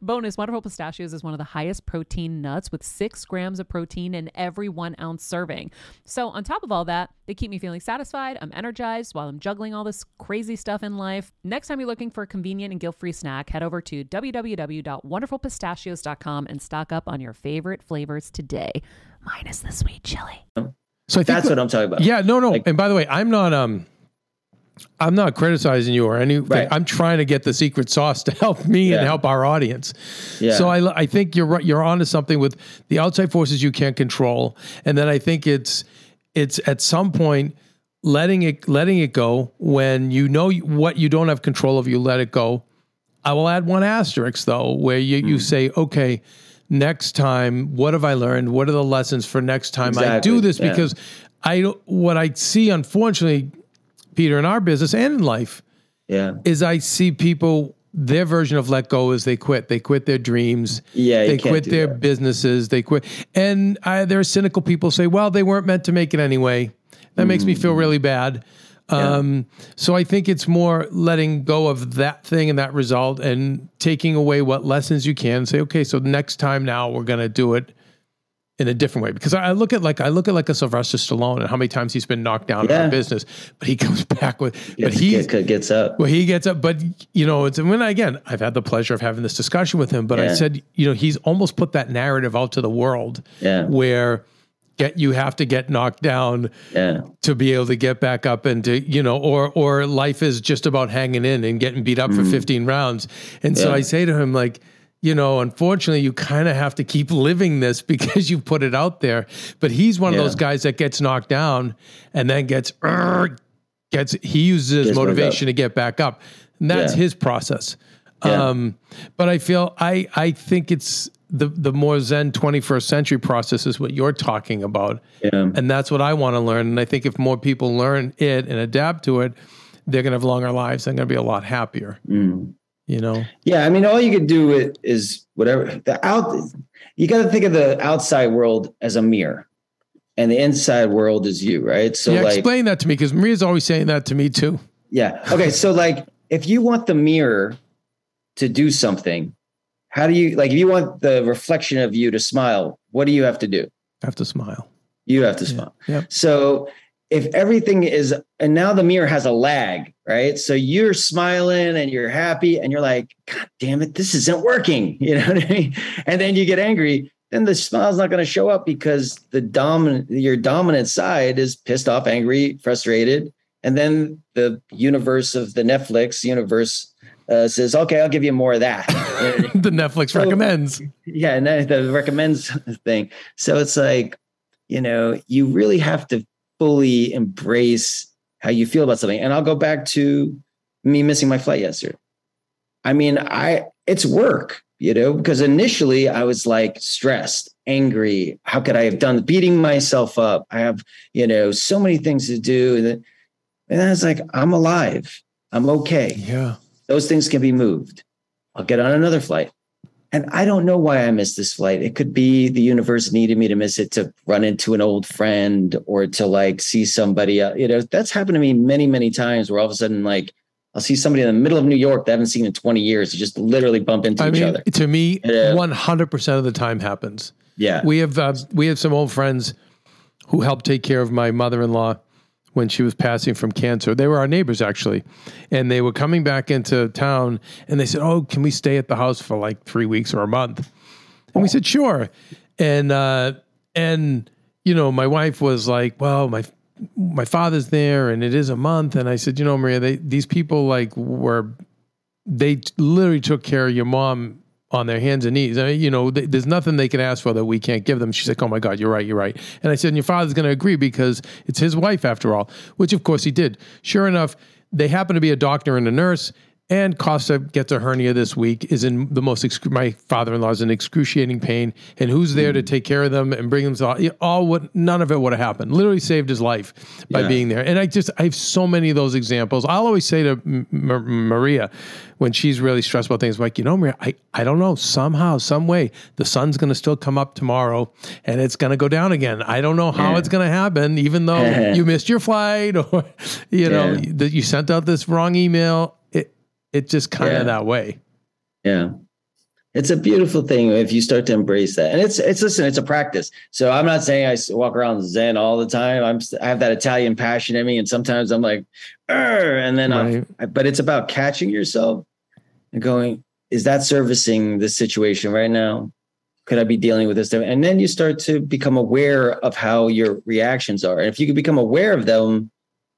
Bonus, Wonderful Pistachios is one of the highest protein nuts, with six grams of protein in every one ounce serving. So on top of all that, they keep me feeling satisfied. I'm energized while I'm juggling all this crazy stuff in life. Next time you're looking for a convenient and guilt-free snack, head over to w w w dot wonderful pistachios dot com and stock up on your favorite flavors today, minus the sweet chili. So I think that's what, what I'm talking about. Yeah, no, no. Like, and by the way, I'm not... um. I'm not criticizing you or anything. Right. I'm trying to get the secret sauce to help me yeah. and help our audience. Yeah. So I, I think you're right. You're onto something with the outside forces you can't control. And then I think it's, it's at some point letting it, letting it go. When you know what you don't have control of, you let it go. I will add one asterisk though, where you, mm. you say, okay, next time, what have I learned? What are the lessons for next time exactly. I do this? Yeah. Because I, what I see, unfortunately, Peter, in our business and in life, yeah, is I see people, their version of let go is they quit. They quit their dreams. Yeah, they quit their that. businesses. They quit. And I, there are cynical people say, well, they weren't meant to make it anyway. That mm. makes me feel really bad. Um, yeah. So I think it's more letting go of that thing and that result and taking away what lessons you can and say, okay, so next time now we're going to do it in a different way. Because I look at like, I look at like a Sylvester Stallone and how many times he's been knocked down yeah. in business, but he comes back with, but he get, gets up, well, he gets up, but you know, it's, and when I, again, I've had the pleasure of having this discussion with him, but yeah. I said, you know, he's almost put that narrative out to the world yeah. where Get you have to get knocked down yeah. to be able to get back up and to, you know, or or life is just about hanging in and getting beat up mm. for fifteen rounds. And yeah. so I say to him, like, you know, unfortunately, you kind of have to keep living this because you put it out there. But he's one yeah. of those guys that gets knocked down and then gets, gets he uses his gets motivation to get back up. And that's yeah. his process. Yeah. Um, but I feel, I I think it's, The the more Zen twenty-first century process is what you're talking about. Yeah. And that's what I want to learn. And I think if more people learn it and adapt to it, they're going to have longer lives. They're going to be a lot happier, mm. you know? Yeah. I mean, all you could do is whatever the out, you got to think of the outside world as a mirror and the inside world is you, right? So yeah, like, explain that to me, because Maria's always saying that to me too. Yeah. Okay. So like, if you want the mirror to do something, how do you, like, if you want the reflection of you to smile, what do you have to do? I have to smile. You have to smile. Yeah. Yep. So if everything is, and now the mirror has a lag, right? So you're smiling and you're happy and you're like, God damn it, this isn't working. You know what I mean? And then you get angry, then the smile's not going to show up because the dominant, your dominant side is pissed off, angry, frustrated. And then the universe of the Netflix universe Uh, says, okay, I'll give you more of that. The Netflix so, recommends. Yeah, no, the recommends thing. So it's like, you know, you really have to fully embrace how you feel about something. And I'll go back to me missing my flight yesterday. I mean, I it's work, you know, because initially I was like stressed, angry. How could I have done beating myself up? I have, you know, so many things to do. And then, and then I was like, I'm alive. I'm okay. Yeah. Those things can be moved. I'll get on another flight. And I don't know why I missed this flight. It could be the universe needed me to miss it, to run into an old friend or to like see somebody else. You know, that's happened to me many, many times where all of a sudden, like I'll see somebody in the middle of New York that I haven't seen in twenty years. You just literally bump into I each mean, other. To me, you know? one hundred percent of the time happens. Yeah. We have, uh, we have some old friends who helped take care of my mother-in-law when she was passing from cancer. They were our neighbors, actually. And they were coming back into town and they said, oh, can we stay at the house for like three weeks or a month? And we said, sure. And, uh, and you know, my wife was like, well, my my father's there and it is a month. And I said, you know, Maria, they, these people like were, they t- literally took care of your mom on their hands and knees. I mean, you know, th- there's nothing they can ask for that we can't give them. She's like, oh my God, you're right, you're right. And I said, and your father's going to agree because it's his wife after all, which of course he did. Sure enough, they happen to be a doctor and a nurse, and Costa gets a hernia this week, is in the most, excru- my father-in-law's in excruciating pain, and who's there mm. to take care of them and bring them to all, all what, none of it would have happened. Literally saved his life by yeah. being there. And I just, I have so many of those examples. I'll always say to M- M- Maria, when she's really stressed about things, I'm like, you know, Maria, I, I don't know, somehow, some way, the sun's going to still come up tomorrow and it's going to go down again. I don't know how yeah. it's going to happen, even though you missed your flight or, you know, yeah. that you sent out this wrong email. It's just kind yeah. of that way. Yeah. It's a beautiful thing if you start to embrace that. And it's, it's, listen, it's a practice. So I'm not saying I walk around Zen all the time. I'm, I have that Italian passion in me. And sometimes I'm like, and then, right. I, but it's about catching yourself and going, is that servicing this situation right now? Could I be dealing with this? And then you start to become aware of how your reactions are. And if you can become aware of them,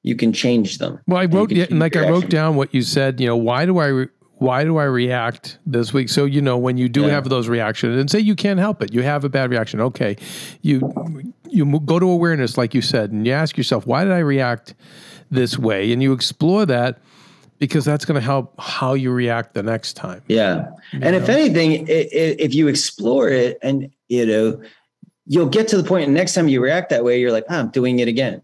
you can change them. Well, I wrote, yeah, like I wrote down what you said, you know, why do I, re- why do I react this week? So, you know, when you do yeah. have those reactions and say you can't help it, you have a bad reaction. Okay. You, you go to awareness, like you said, and you ask yourself, why did I react this way? And you explore that because that's going to help how you react the next time. Yeah. You and know? If anything, it, it, if you explore it and, you know, you'll get to the point and next time you react that way, you're like, oh, I'm doing it again.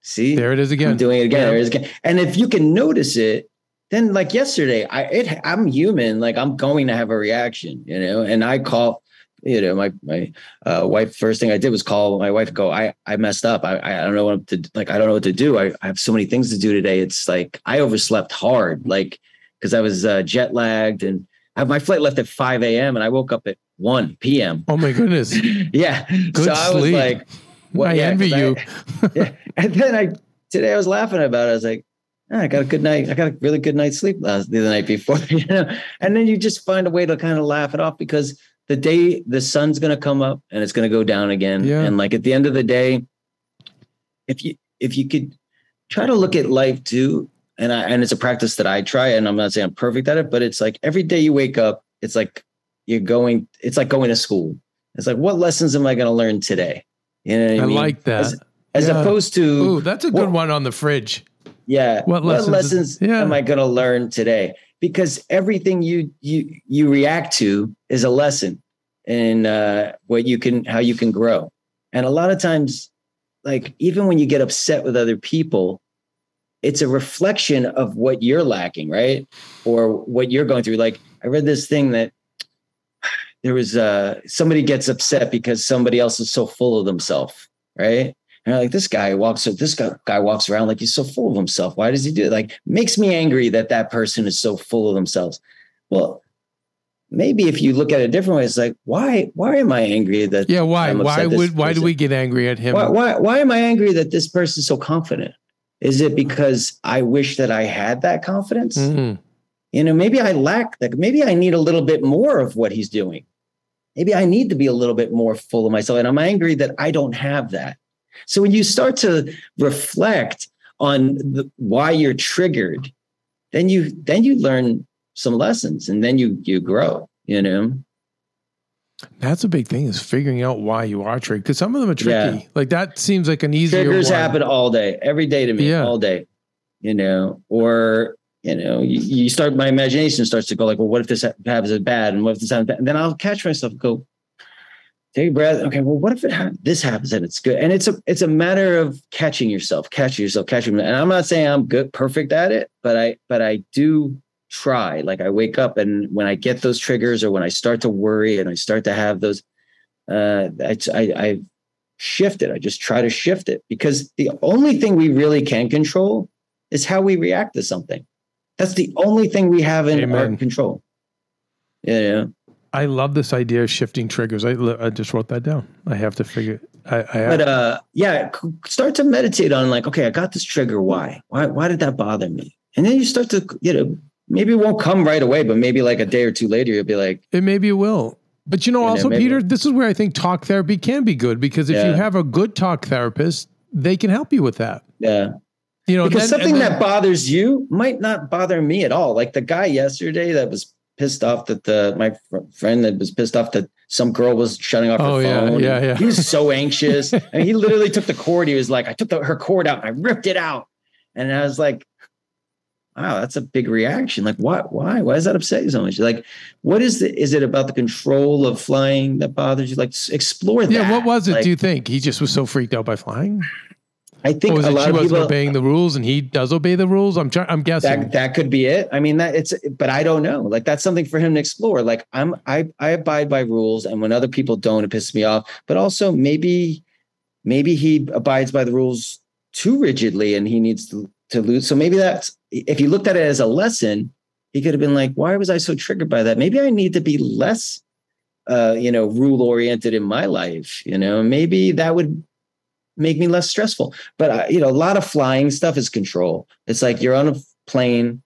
See, there it is again. I'm doing it again. Yeah. There it is again. And if you can notice it, then like yesterday, I it I'm human. Like I'm going to have a reaction, you know. And I call you know, my, my uh, wife, first thing I did was call my wife and go, I, I messed up. I, I don't know what to, like, I don't know what to do. I, I have so many things to do today. It's like, I overslept hard, like, cause I was uh, jet lagged, and I, my flight left at five a.m. and I woke up at one p.m. Oh my goodness. Yeah. Good so I sleep. was like, well, I yeah, envy you. I, yeah. And then I, today I was laughing about it. I was like, I got a good night. I got a really good night's sleep last the night before, you know. And then you just find a way to kind of laugh it off, because the day the sun's going to come up and it's going to go down again. Yeah. And like at the end of the day, if you if you could try to look at life too, and I and it's a practice that I try, and I'm not saying I'm perfect at it, but it's like every day you wake up, it's like you're going. It's like going to school. It's like, what lessons am I going to learn today? You know what I, I mean? like that. As, as yeah. opposed to, ooh, that's a good what, one on the fridge. Yeah. What lessons, what lessons yeah. am I going to learn today? Because everything you, you, you react to is a lesson in uh, what you can, how you can grow. And a lot of times, like, even when you get upset with other people, it's a reflection of what you're lacking, right? Or what you're going through. Like, I read this thing that there was uh, somebody gets upset because somebody else is so full of themselves, right? And like, this guy walks, this guy walks around like he's so full of himself. Why does he do it? Like, makes me angry that that person is so full of themselves. Well, maybe if you look at it a different way, it's like, why, why am I angry that? Yeah. Why, why would, why do we get angry at him? Why, why, why am I angry that this person's so confident? Is it because I wish that I had that confidence? Mm-hmm. You know, maybe I lack that. Maybe I need a little bit more of what he's doing. Maybe I need to be a little bit more full of myself. And I'm angry that I don't have that. So when you start to reflect on the, why you're triggered, then you then you learn some lessons, and then you you grow, you know? That's a big thing, is figuring out why you are triggered, because some of them are tricky. Yeah. Like, that seems like an easier Triggers one. happen all day, every day to me, yeah. all day, you know? Or, you know, you, you start, my imagination starts to go like, well, what if this happens bad? And what if this happens bad? And then I'll catch myself and go, take a breath. Okay, well, what if it ha- this happens and it's good? And it's a it's a matter of catching yourself, catching yourself, catching yourself. And I'm not saying I'm good, perfect at it, but I but I do try. Like, I wake up, and when I get those triggers, or when I start to worry and I start to have those, uh, I, I, I shift it. I just try to shift it, because the only thing we really can control is how we react to something. That's the only thing we have in Amen. our control. Yeah. You know? I love this idea of shifting triggers. I, I just wrote that down. I have to figure. I, I have. But uh, yeah, start to meditate on, like, okay, I got this trigger. Why? Why? Why did that bother me? And then you start to, you know, maybe it won't come right away, but maybe like a day or two later, you'll be like, it maybe it will. But you know, you also, know, Peter, this is where I think talk therapy can be good, because if yeah. you have a good talk therapist, they can help you with that. Yeah. You know, because then, something then, that bothers you might not bother me at all. Like the guy yesterday that was pissed off that the my fr- friend that was pissed off that some girl was shutting off her oh, phone. Yeah, yeah, yeah. He was so anxious. I mean, he literally took the cord. He was like, I took the, her cord out and I ripped it out. And I was like, wow, that's a big reaction. Like, what? Why? Why is that upsetting so much? She's like, what is the, is it about the control of flying that bothers you? Like, explore that. Yeah, what was it, like, do you think? He just was so freaked out by flying? I think was a lot she of wasn't people, obeying the rules, and he does obey the rules. I'm trying, I'm guessing that, that could be it. I mean, that it's, but I don't know. Like, that's something for him to explore. Like, I'm, I, I abide by rules, and when other people don't, it pisses me off. But also, maybe, maybe he abides by the rules too rigidly, and he needs to, to lose. So maybe that's, if you looked at it as a lesson, he could have been like, why was I so triggered by that? Maybe I need to be less, uh, you know, rule oriented in my life. You know, maybe that would make me less stressful. But uh, you know, a lot of flying stuff is control. It's like you're on a plane,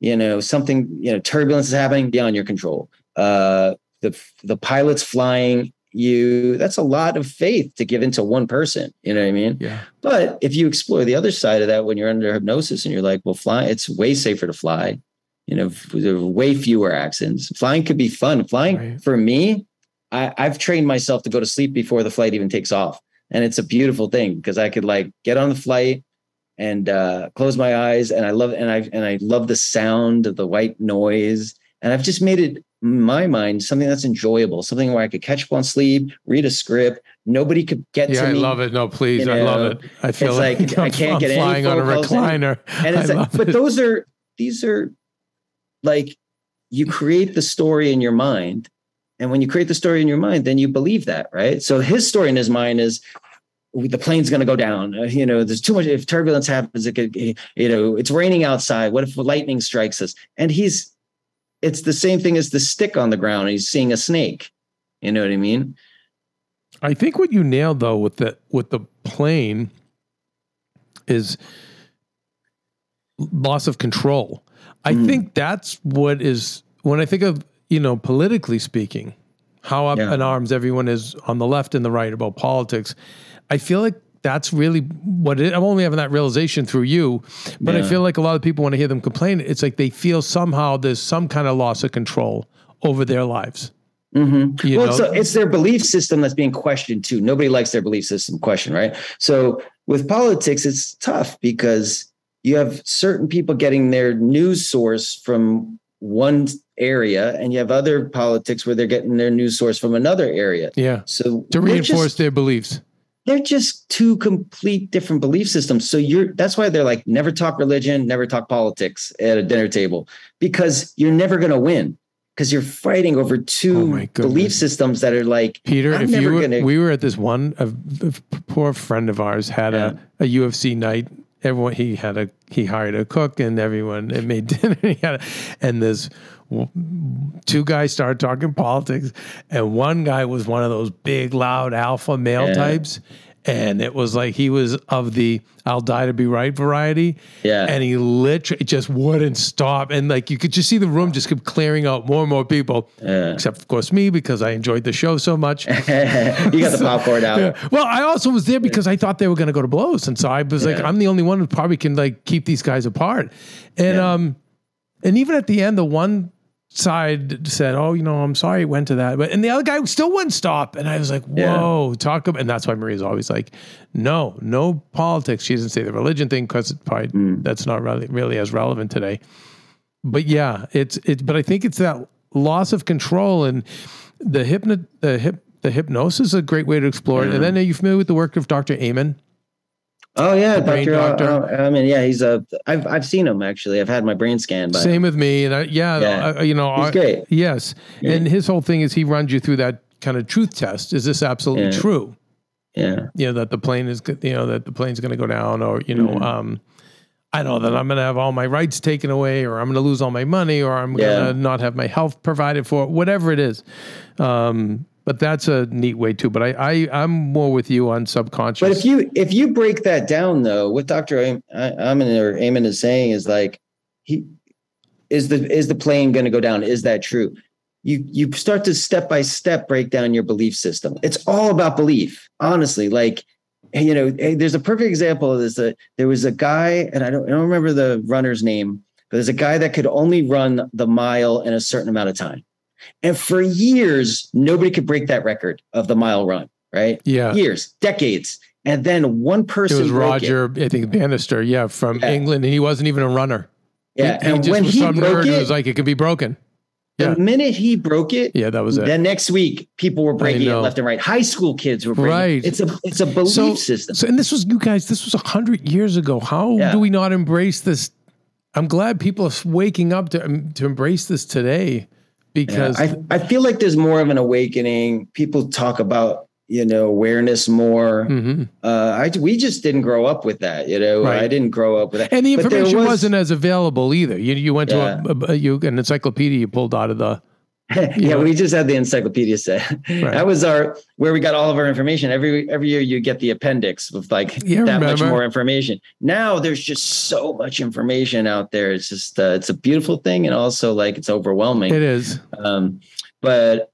you know, something, you know, turbulence is happening beyond your control. Uh, the, the pilot's flying you. That's a lot of faith to give into one person. You know what I mean? Yeah. But if you explore the other side of that, when you're under hypnosis and you're like, well, fly, it's Ouai safer to fly. You know, there are Ouai fewer accidents. Flying could be fun. Flying right. for me, I, I've trained myself to go to sleep before the flight even takes off. And it's a beautiful thing, because I could like get on the flight and uh, close my eyes. And I love and I and I love the sound of the white noise. And I've just made it, in my mind, something that's enjoyable, something where I could catch up on sleep, read a script. Nobody could get yeah, to I me. I love it. No, please. You know, I love it. I feel it's like I can't I'm get flying any on a recliner. And it's like, it. But those are these are like you create the story in your mind. And when you create the story in your mind, then you believe that, right? So his story in his mind is the plane's going to go down. Uh, you know, there's too much. If turbulence happens, it could, you know, it's raining outside. What if lightning strikes us? And he's, it's the same thing as the stick on the ground. He's seeing a snake. You know what I mean? I think what you nailed though with the, with the plane is loss of control. I mm. think that's what is, when I think of, you know, politically speaking, how up yeah. in arms everyone is on the left and the right about politics. I feel like that's really what it, I'm only having that realization through you, but yeah. I feel like a lot of people, when I hear them complain, it's like they feel somehow there's some kind of loss of control over their lives. Mm-hmm. You well, know? So it's their belief system that's being questioned too. Nobody likes their belief system questioned, right? So with politics, it's tough because you have certain people getting their news source from one area, and you have other politics where they're getting their news source from another area. Yeah. So to reinforce just, their beliefs, they're just two complete different belief systems. So you're that's why they're like, never talk religion, never talk politics at a dinner table, because you're never going to win because you're fighting over two oh belief systems that are like Peter. I'm if you were, gonna... we were at this one, a, a poor friend of ours had yeah. a, a U F C night. Everyone, he had a, he hired a cook and everyone it made dinner. He had a, and this two guys started talking politics. And one guy was one of those big, loud alpha male yeah. types. And it was like, he was of the, I'll die to be right variety. Yeah. And he literally just wouldn't stop. And like, you could just see the room just kept clearing out more and more people, yeah. except of course me, because I enjoyed the show so much. You got the popcorn out. Yeah. Well, I also was there because I thought they were going to go to blows. And so I was yeah. like, I'm the only one who probably can like keep these guys apart. And, yeah. um, and even at the end, the one side said, oh, you know, I'm sorry it went to that. But and the other guy still wouldn't stop. And I was like, whoa, yeah. talk about, and that's why Maria's always like, no, no politics. She doesn't say the religion thing because mm. that's not really, really as relevant today. But yeah, it's, it's, but I think it's that loss of control and the hypno, the hip, the hypnosis is a great way to explore yeah. it. And then are you familiar with the work of Doctor Amen? Oh yeah, Doctor Uh, I mean, yeah, he's a. I've I've seen him actually. I've had my brain scanned. By Same him. with me, and I, yeah, yeah. I, you know, he's I, great. Yes, yeah. And his whole thing is he runs you through that kind of truth test. Is this absolutely yeah. true? Yeah, you know that the plane is, you know, that the plane's going to go down, or you know, mm-hmm. um, I know that I'm going to have all my rights taken away, or I'm going to lose all my money, or I'm yeah. going to not have my health provided for, whatever it is. Um, But that's a neat way too. But I, I, I'm more with you on subconscious. But if you, if you break that down though, what Doctor Amen or Amen is saying is like, he is the, is the plane going to go down? Is that true? You, you start to step by step break down your belief system. It's all about belief, honestly. Like, you know, there's a perfect example of this. Uh, there was a guy, and I don't, I don't remember the runner's name, but there's a guy that could only run the mile in a certain amount of time. And for years, nobody could break that record of the mile run, right? Yeah. Years, decades. And then one person. It was Roger, broke it. I think, Bannister, yeah, from yeah. England. And he wasn't even a runner. Yeah. He, he and just when was he some broke nerd it, it was like, it could be broken. Yeah. The minute he broke it. Yeah, that was it. The next week, people were breaking it left and right. High school kids were breaking right. it. It's a, it's a belief so, system. So, and this was, you guys, this was one hundred years ago. How yeah. do we not embrace this? I'm glad people are waking up to to embrace this today. Because yeah, I, I feel like there's more of an awakening. People talk about, you know, awareness more. Mm-hmm. Uh, I, we just didn't grow up with that. You know, right. I didn't grow up with that. And the information was, wasn't as available either. You you went yeah. to a, a, you, an encyclopedia you pulled out of the. yeah, know. We just had the encyclopedia set. Right. That was our where we got all of our information. Every every year you get the appendix with like yeah, that remember. much more information. Now there's just so much information out there. It's just uh, it's a beautiful thing, and also like it's overwhelming. It is. Um, but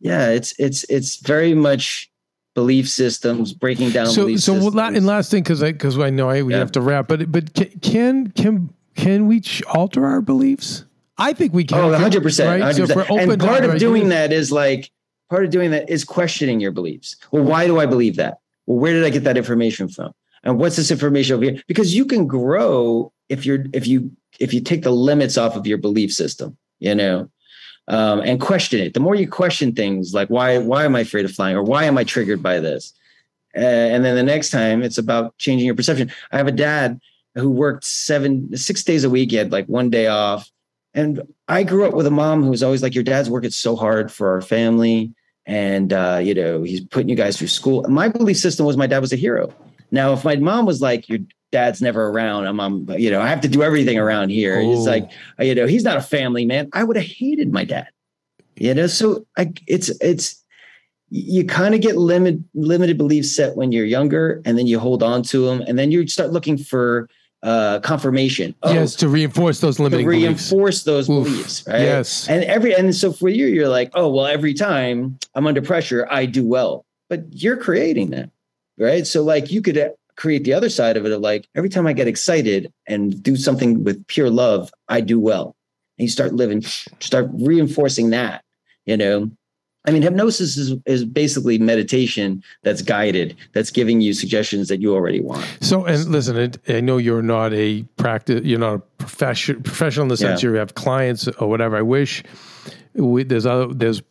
yeah, it's it's it's very much belief systems breaking down. So belief so systems. La- and last thing because I because I know I, we yeah. have to wrap. But but can can can we alter our beliefs? I think we can. Oh, one hundred percent. one hundred percent. So if we're open and part of doing that is like, part of doing that is questioning your beliefs. Well, why do I believe that? Well, where did I get that information from? And what's this information over here? Because you can grow if you're, if you, if you take the limits off of your belief system, you know, um, and question it. The more you question things like, why, why am I afraid of flying? Or why am I triggered by this? Uh, and then the next time it's about changing your perception. I have a dad who worked seven, six days a week. He had like one day off. And I grew up with a mom who was always like, your dad's working so hard for our family. And, uh, you know, he's putting you guys through school. My belief system was my dad was a hero. Now, if my mom was like, your dad's never around, I'm, I'm you know, I have to do everything around here. Ooh. It's like, you know, he's not a family man. I would have hated my dad, you know? So I, it's, it's, you kind of get limit, limited beliefs set when you're younger, and then you hold on to them. And then you start looking for uh, confirmation. Oh, yes. To reinforce those limiting to reinforce beliefs. those Oof, beliefs. Right? Yes. And every, and so for you, you're like, oh, well, every time I'm under pressure, I do well, but you're creating that. Right. So like you could create the other side of it of like, every time I get excited and do something with pure love, I do well. And you start living, start reinforcing that, you know? I mean, hypnosis is, is basically meditation that's guided, that's giving you suggestions that you already want. So, and listen, I, I know you're not a practice, you're not a profession, professional in the sense yeah. you have clients or whatever. I wish we, there's other, there's,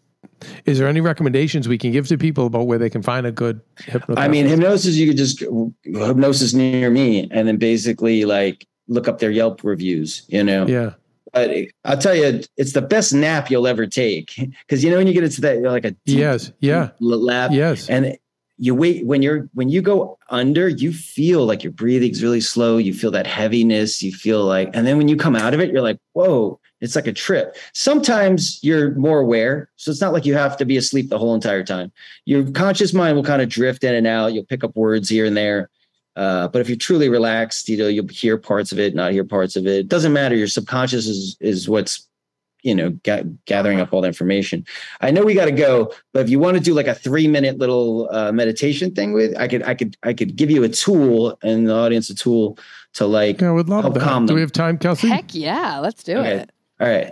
is there any recommendations we can give to people about where they can find a good hypnotherapist? I mean, hypnosis, you could just hypnosis near me and then basically like look up their Yelp reviews, you know? Yeah. But I'll tell you, it's the best nap you'll ever take. Because, you know, when you get into that, you're like a deep, yes, yeah. deep lap. Yes. And you wait when you're when you go under, you feel like your breathing's really slow. You feel that heaviness. You feel like, and then when you come out of it, you're like, whoa, it's like a trip. Sometimes you're more aware. So it's not like you have to be asleep the whole entire time. Your conscious mind will kind of drift in and out. You'll pick up words here and there. Uh, but if you're truly relaxed, you know, you'll hear parts of it, not hear parts of it. It doesn't matter. Your subconscious is, is what's, you know, ga- gathering up all the information. I know we got to go, but if you want to do like a three minute little uh, meditation thing with, I could, I could, I could give you a tool and the audience a tool to like, I would love help that. Calm them. Do we have time, Kelsey? Heck yeah. Let's do okay. it. All right.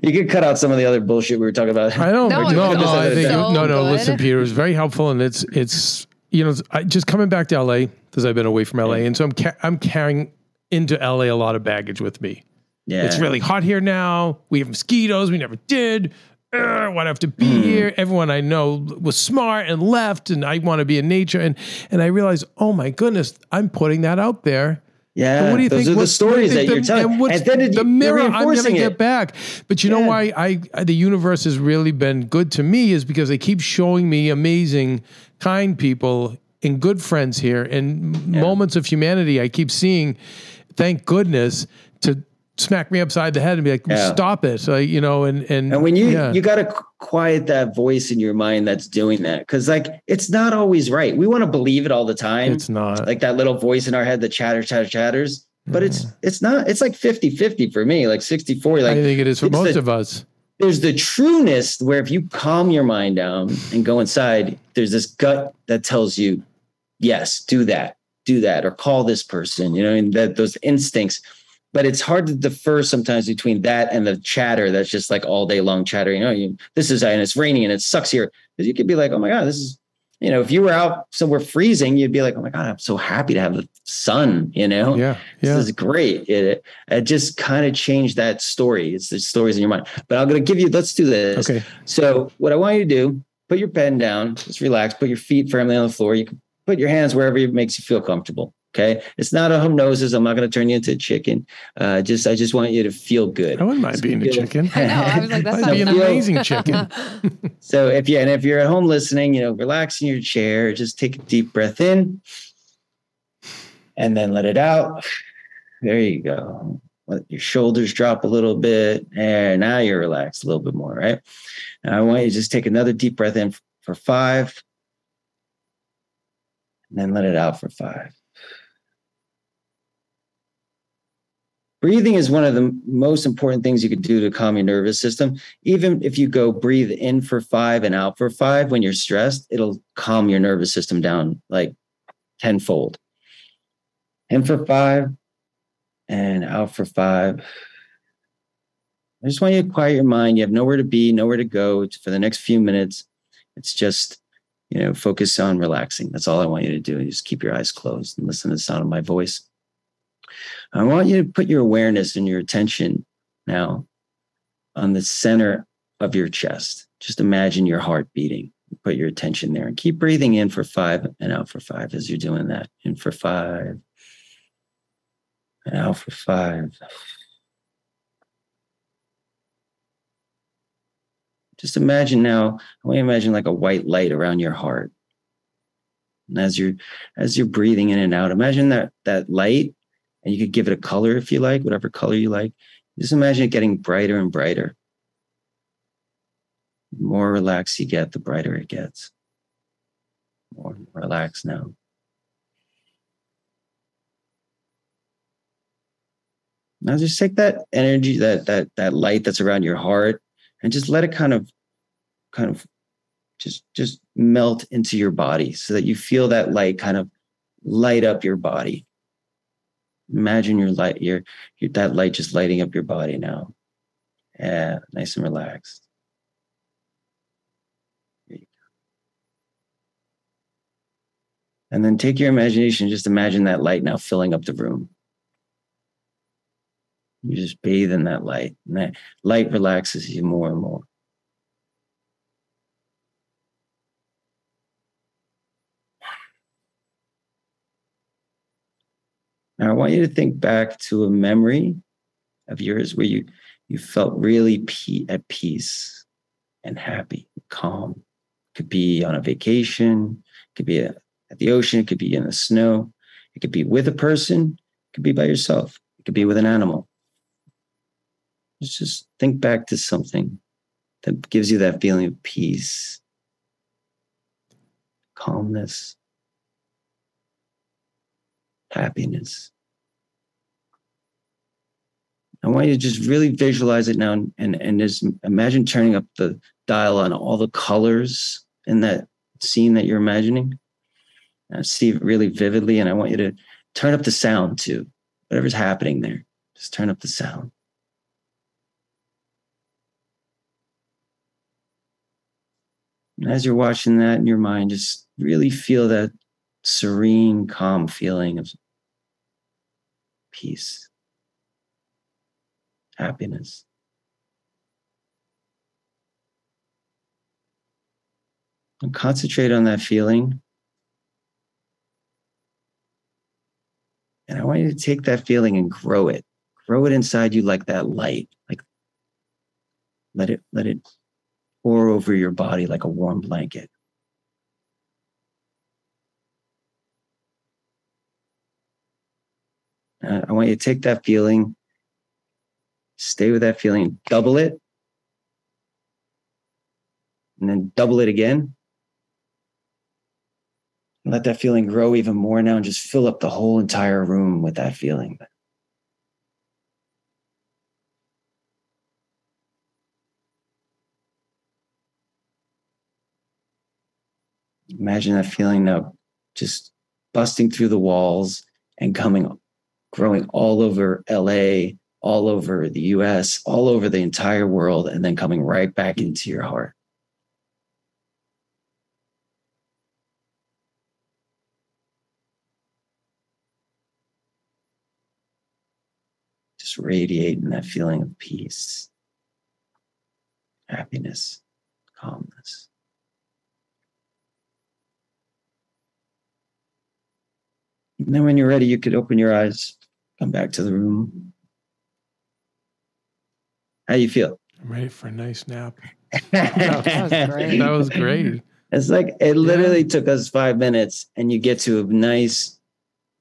You could cut out some of the other bullshit we were talking about. I don't know. No, no, no, I think, so no, no listen, Peter, it was very helpful. And it's, it's, you know, I, just coming back to L A, because I've been away from L A, and so I'm ca- I'm carrying into L A a lot of baggage with me. Yeah, it's really hot here now. We have mosquitoes. We never did. I want to have to be mm. here. Everyone I know was smart and left, and I want to be in nature. And and I realized, oh my goodness, I'm putting that out there. Yeah, but what do you those think? Are the what's, stories think that the, you're telling. And, and then it, the mirror I'm never get back. But you yeah. know why I, I the universe has really been good to me is because they keep showing me amazing, kind people. And good friends here and yeah. moments of humanity I keep seeing, thank goodness, to smack me upside the head and be like, yeah. stop it. So, you know, and, and, and when you, yeah. you got to quiet that voice in your mind that's doing that. Cause like, it's not always right. We want to believe it all the time. It's not like that little voice in our head that chatter, chatter, chatters, but mm. it's, it's not, it's like fifty, fifty for me, like sixty, forty. Like I think it is for most the, of us. There's the trueness where if you calm your mind down and go inside, there's this gut that tells you, yes, do that, do that, or call this person, you know, and that those instincts, but it's hard to defer sometimes between that and the chatter. That's just like all day long chattering. You know, you, this is, and it's raining and it sucks here. Cause you could be like, oh my God, this is, you know, if you were out somewhere freezing, you'd be like, oh my God, I'm so happy to have the sun, you know, yeah, yeah. this is great. It, it just kind of changed that story. It's the stories in your mind, but I'm going to give you, let's do this. Okay. So what I want you to do, put your pen down, just relax, put your feet firmly on the floor. You can put your hands wherever it makes you feel comfortable. Okay. It's not a hypnosis. I'm not going to turn you into a chicken. Uh, just, I just want you to feel good. I wouldn't mind being a chicken. I know. I was like, that's be an amazing chicken. So if you, and if you're at home listening, you know, relax in your chair, just take a deep breath in and then let it out. There you go. Let your shoulders drop a little bit and now you're relaxed a little bit more. Right. Now I want you to just take another deep breath in for five. And then let it out for five. Breathing is one of the most important things you can do to calm your nervous system. Even if you go breathe in for five and out for five, when you're stressed, it'll calm your nervous system down like tenfold. In for five and out for five. I just want you to quiet your mind. You have nowhere to be, nowhere to go for the next few minutes. It's just You know, focus on relaxing. That's all I want you to do. And just keep your eyes closed and listen to the sound of my voice. I want you to put your awareness and your attention now on the center of your chest. Just imagine your heart beating. Put your attention there and keep breathing in for five and out for five as you're doing that. In for five and out for five. Just imagine now, I want you to imagine like a white light around your heart. And as you're, as you're breathing in and out, imagine that, that light, and you could give it a color if you like, whatever color you like. Just imagine it getting brighter and brighter. The more relaxed you get, the brighter it gets. More relaxed now. Now just take that energy, that that that light that's around your heart, and just let it kind of, kind of just, just melt into your body so that you feel that light kind of light up your body. Imagine your light, your, your that light just lighting up your body now. Yeah, nice and relaxed. There you go. And then take your imagination, just imagine that light now filling up the room. You just bathe in that light, and that light relaxes you more and more. Now, I want you to think back to a memory of yours where you, you felt really pe- at peace and happy, calm. It could be on a vacation, it could be a, at the ocean, it could be in the snow, it could be with a person, it could be by yourself, it could be with an animal. Let's just think back to something that gives you that feeling of peace, calmness, happiness. I want you to just really visualize it now and, and, and just imagine turning up the dial on all the colors in that scene that you're imagining. I see it really vividly, and I want you to turn up the sound too. Whatever's happening there, just turn up the sound. As you're watching that in your mind, just really feel that serene, calm feeling of peace, happiness. And concentrate on that feeling. And I want you to take that feeling and grow it. Grow it inside you like that light. Like let it, let it. Pour over your body like a warm blanket. Uh, I want you to take that feeling, stay with that feeling, double it, and then double it again. And let that feeling grow even more now and just fill up the whole entire room with that feeling. Imagine that feeling now just busting through the walls and coming, growing all over L A, all over the U S, all over the entire world, and then coming right back into your heart. Just radiating that feeling of peace, happiness, calmness. And then when you're ready, you could open your eyes, come back to the room. How do you feel? I'm ready for a nice nap. Oh, that was great. That was great. It's like, it literally yeah. took us five minutes and you get to a nice,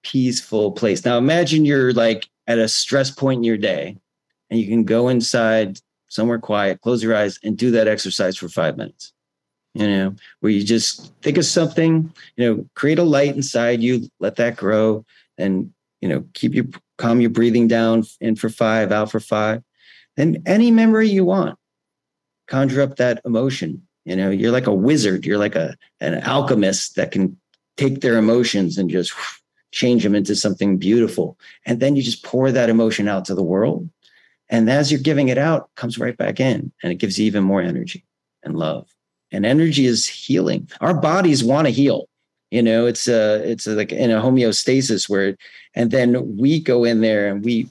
peaceful place. Now imagine you're like at a stress point in your day and you can go inside somewhere quiet, close your eyes and do that exercise for five minutes. You know, where you just think of something, you know, create a light inside you, let that grow and, you know, keep your, calm your breathing down, in for five, out for five. Then any memory you want, conjure up that emotion. You know, you're like a wizard. You're like a an alchemist that can take their emotions and just whoosh, change them into something beautiful. And then you just pour that emotion out to the world. And as you're giving it out, it comes right back in and it gives you even more energy and love. And energy is healing. Our bodies want to heal. You know, it's a, it's a, like in a homeostasis where, and then we go in there and we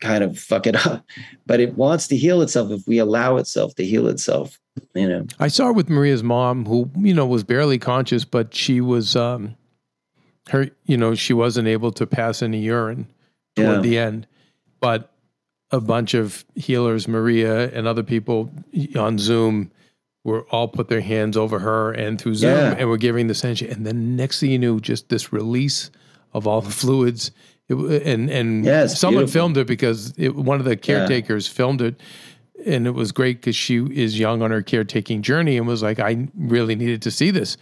kind of fuck it up, but it wants to heal itself if we allow itself to heal itself. You know, I saw with Maria's mom who, you know, was barely conscious, but she was, um, her, you know, she wasn't able to pass any urine toward yeah. the end, but a bunch of healers, Maria and other people on Zoom were all put their hands over her and through Zoom, yeah. and were giving the sanction. And then next thing you knew, just this release of all the fluids. It, and and yes, someone beautiful. filmed it because it, one of the caretakers yeah. filmed it. And it was great because she is young on her caretaking journey and was like, I really needed to see this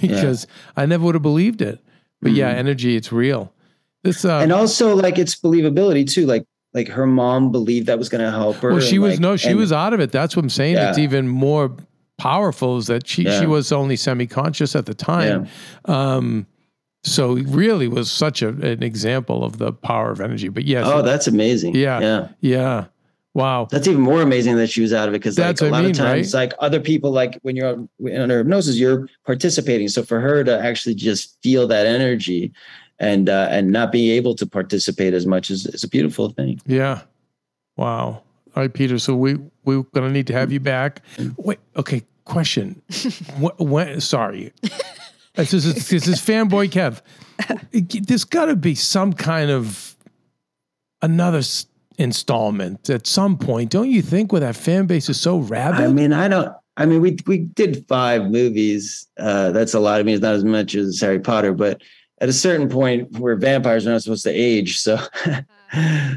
because yeah. I never would have believed it. But mm-hmm. yeah, energy, it's real. This, uh, and also like it's believability too. Like, like her mom believed that was going to help her. Well, she was, like, no, she and, was out of it. That's what I'm saying. Yeah. It's even more powerful is that she, yeah. she was only semi-conscious at the time. Yeah. Um, so it really was such a, an example of the power of energy, but yes. Oh, that's amazing. Yeah. Yeah. Yeah. Wow. That's even more amazing that she was out of it. Cause like, a lot mean, of times, right? like other people, like when you're under hypnosis, you're participating. So for her to actually just feel that energy and, uh, and not be able to participate as much is, is a beautiful thing. Yeah. Wow. All right, Peter. So we, we're going to need to have you back. Wait. Okay. Question. what, when, sorry. This is, this is fanboy Kev. There's gotta be some kind of another installment at some point, don't you think, where that fan base is so rabid? I mean, I don't, I mean, we we did five movies. Uh, that's a lot. I mean, it's not as much as Harry Potter, but at a certain point where vampires are not supposed to age. So,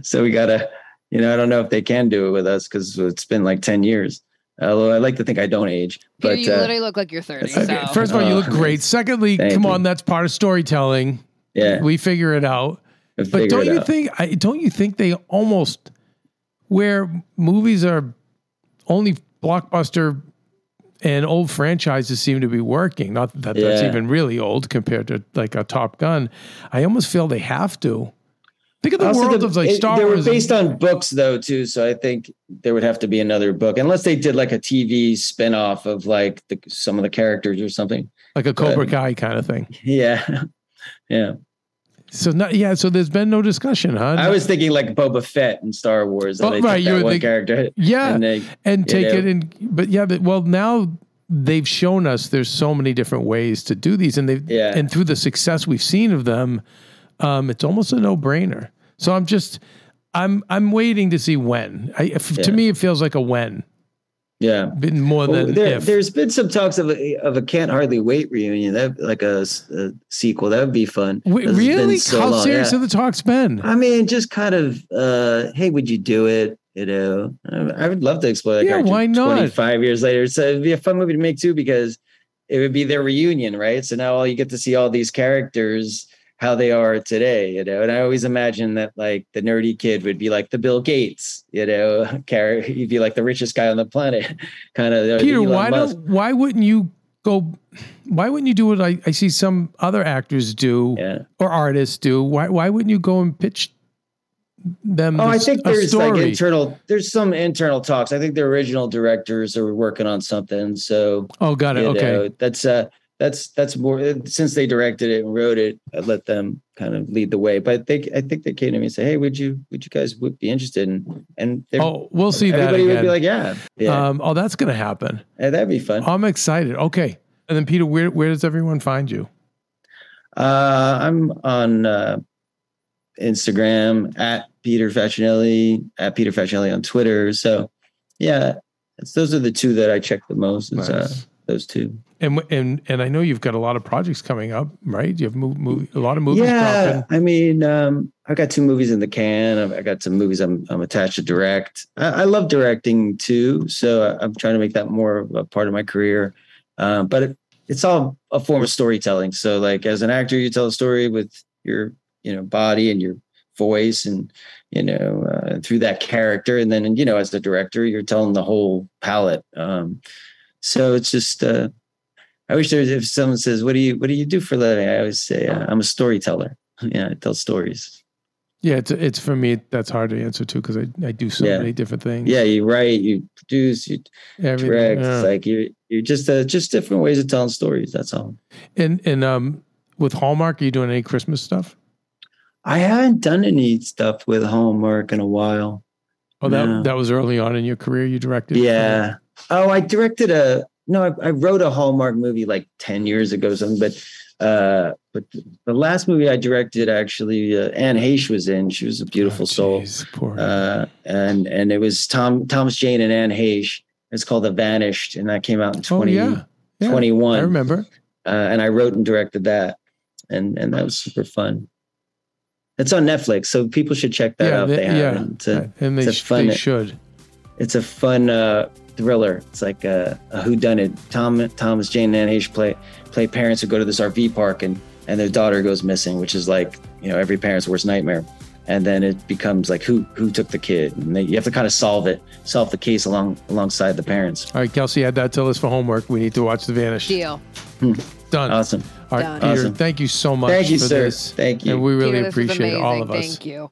so we gotta, you know, I don't know if they can do it with us because it's been like ten years. Although I like to think I don't age. But you, you uh, literally look like you're thirty. So. First of all, you look great. Secondly, come you. on, that's part of storytelling. Yeah. We figure it out. But don't you out. think? I, don't you think they almost where movies are only blockbuster and old franchises seem to be working? Not that yeah. that's even really old compared to like a Top Gun. I almost feel they have to. Think of the also world the, of like it, Star Wars. They were based and, on books though too, so I think there would have to be another book unless they did like a T V spinoff of like the, some of the characters or something, like a Cobra Kai kind of thing. Yeah, yeah. So not yeah. So there's been no discussion, huh? I was thinking like Boba Fett in Star Wars. Oh, right, you were one think, character. Yeah, and, they, and take know. it and but yeah, but well now they've shown us there's so many different ways to do these, and they yeah. and through the success we've seen of them, um, it's almost a no brainer. So I'm just I'm I'm waiting to see when. I if, yeah. to me it feels like a when. Yeah, been more well, than there, if. There's been some talks of a, of a Can't Hardly Wait reunion, that like a, a sequel. That would be fun. Wait, really? So how long, serious yeah. have the talks been? I mean, just kind of, uh, hey, would you do it? You know, I would love to explore that. Yeah, why not? twenty-five years later, so it'd be a fun movie to make too because it would be their reunion, right? So now all you get to see all these characters, how they are today, you know? And I always imagine that like the nerdy kid would be like the Bill Gates, you know, he'd be like the richest guy on the planet kind of. Peter, why don't, why wouldn't you go, why wouldn't you do what I, I see some other actors do yeah. or artists do? Why, why wouldn't you go and pitch them? Oh, this, I think there's like internal, there's some internal talks. I think the original directors are working on something. So, oh, got it. Okay. Know, that's uh That's that's more since they directed it and wrote it. I let them kind of lead the way, but they I think they came to me and said, "Hey, would you would you guys would be interested?" In, and oh, we'll see that again. Everybody would be like, "Yeah, yeah." Um, oh, that's gonna happen. Yeah, that'd be fun. I'm excited. Okay, and then Peter, where where does everyone find you? Uh, I'm on uh, Instagram at Peter Facinelli at Peter Facinelli on Twitter. So yeah, it's, those are the two that I check the most. It's, nice. Uh, those two. And and and I know you've got a lot of projects coming up, right? You have move, move, a lot of movies. Yeah, dropping. I mean, um, I've got two movies in the can. I've, I got some movies I'm I'm attached to direct. I, I love directing too, so I'm trying to make that more of a part of my career. Um, but it, it's all a form of storytelling. So, like as an actor, you tell a story with your you know body and your voice, and you know uh, through that character. And then you know as the director, you're telling the whole palette. Um, so it's just. Uh, I wish there was, if someone says, what do you, what do you do for a living? I always say, uh, I'm a storyteller. Yeah. I tell stories. Yeah. It's, it's for me, that's hard to answer too. Cause I, I do so yeah. many different things. Yeah. You write, you produce, you Everything, direct. Yeah. It's like you, you're just, uh, just different ways of telling stories. That's all. And, and, um, with Hallmark, are you doing any Christmas stuff? I haven't done any stuff with Hallmark in a while. Oh, that, no. that was early on in your career. You directed. Yeah. Oh, I directed a, No, I, I wrote a Hallmark movie like ten years ago or something, but, uh, but the last movie I directed, actually, uh, Anne Heche was in. She was a beautiful oh, geez, soul. Uh, and and it was Tom Thomas Jane and Anne Heche. It's called The Vanished, and that came out in twenty twenty-one. Oh, yeah. Yeah, I remember. Uh, and I wrote and directed that, and and that was super fun. It's on Netflix, so people should check that yeah, out. They, they haven't. Yeah, to, and they, to fun, they should. It's a fun uh, thriller. It's like a, a whodunit. Tom, Thomas Jane and Anne Heche play play parents who go to this R V park, and and their daughter goes missing, which is like, you know, every parent's worst nightmare. And then it becomes like, who who took the kid? And they, you have to kind of solve it, solve the case along alongside the parents. All right, Kelsey, add that to us for homework. We need to watch The Vanished. Deal. Done. Awesome. All right, Done. Peter, awesome. Thank you so much thank you, for sir. This. Thank you. And we really Peter, appreciate all of us. Thank you.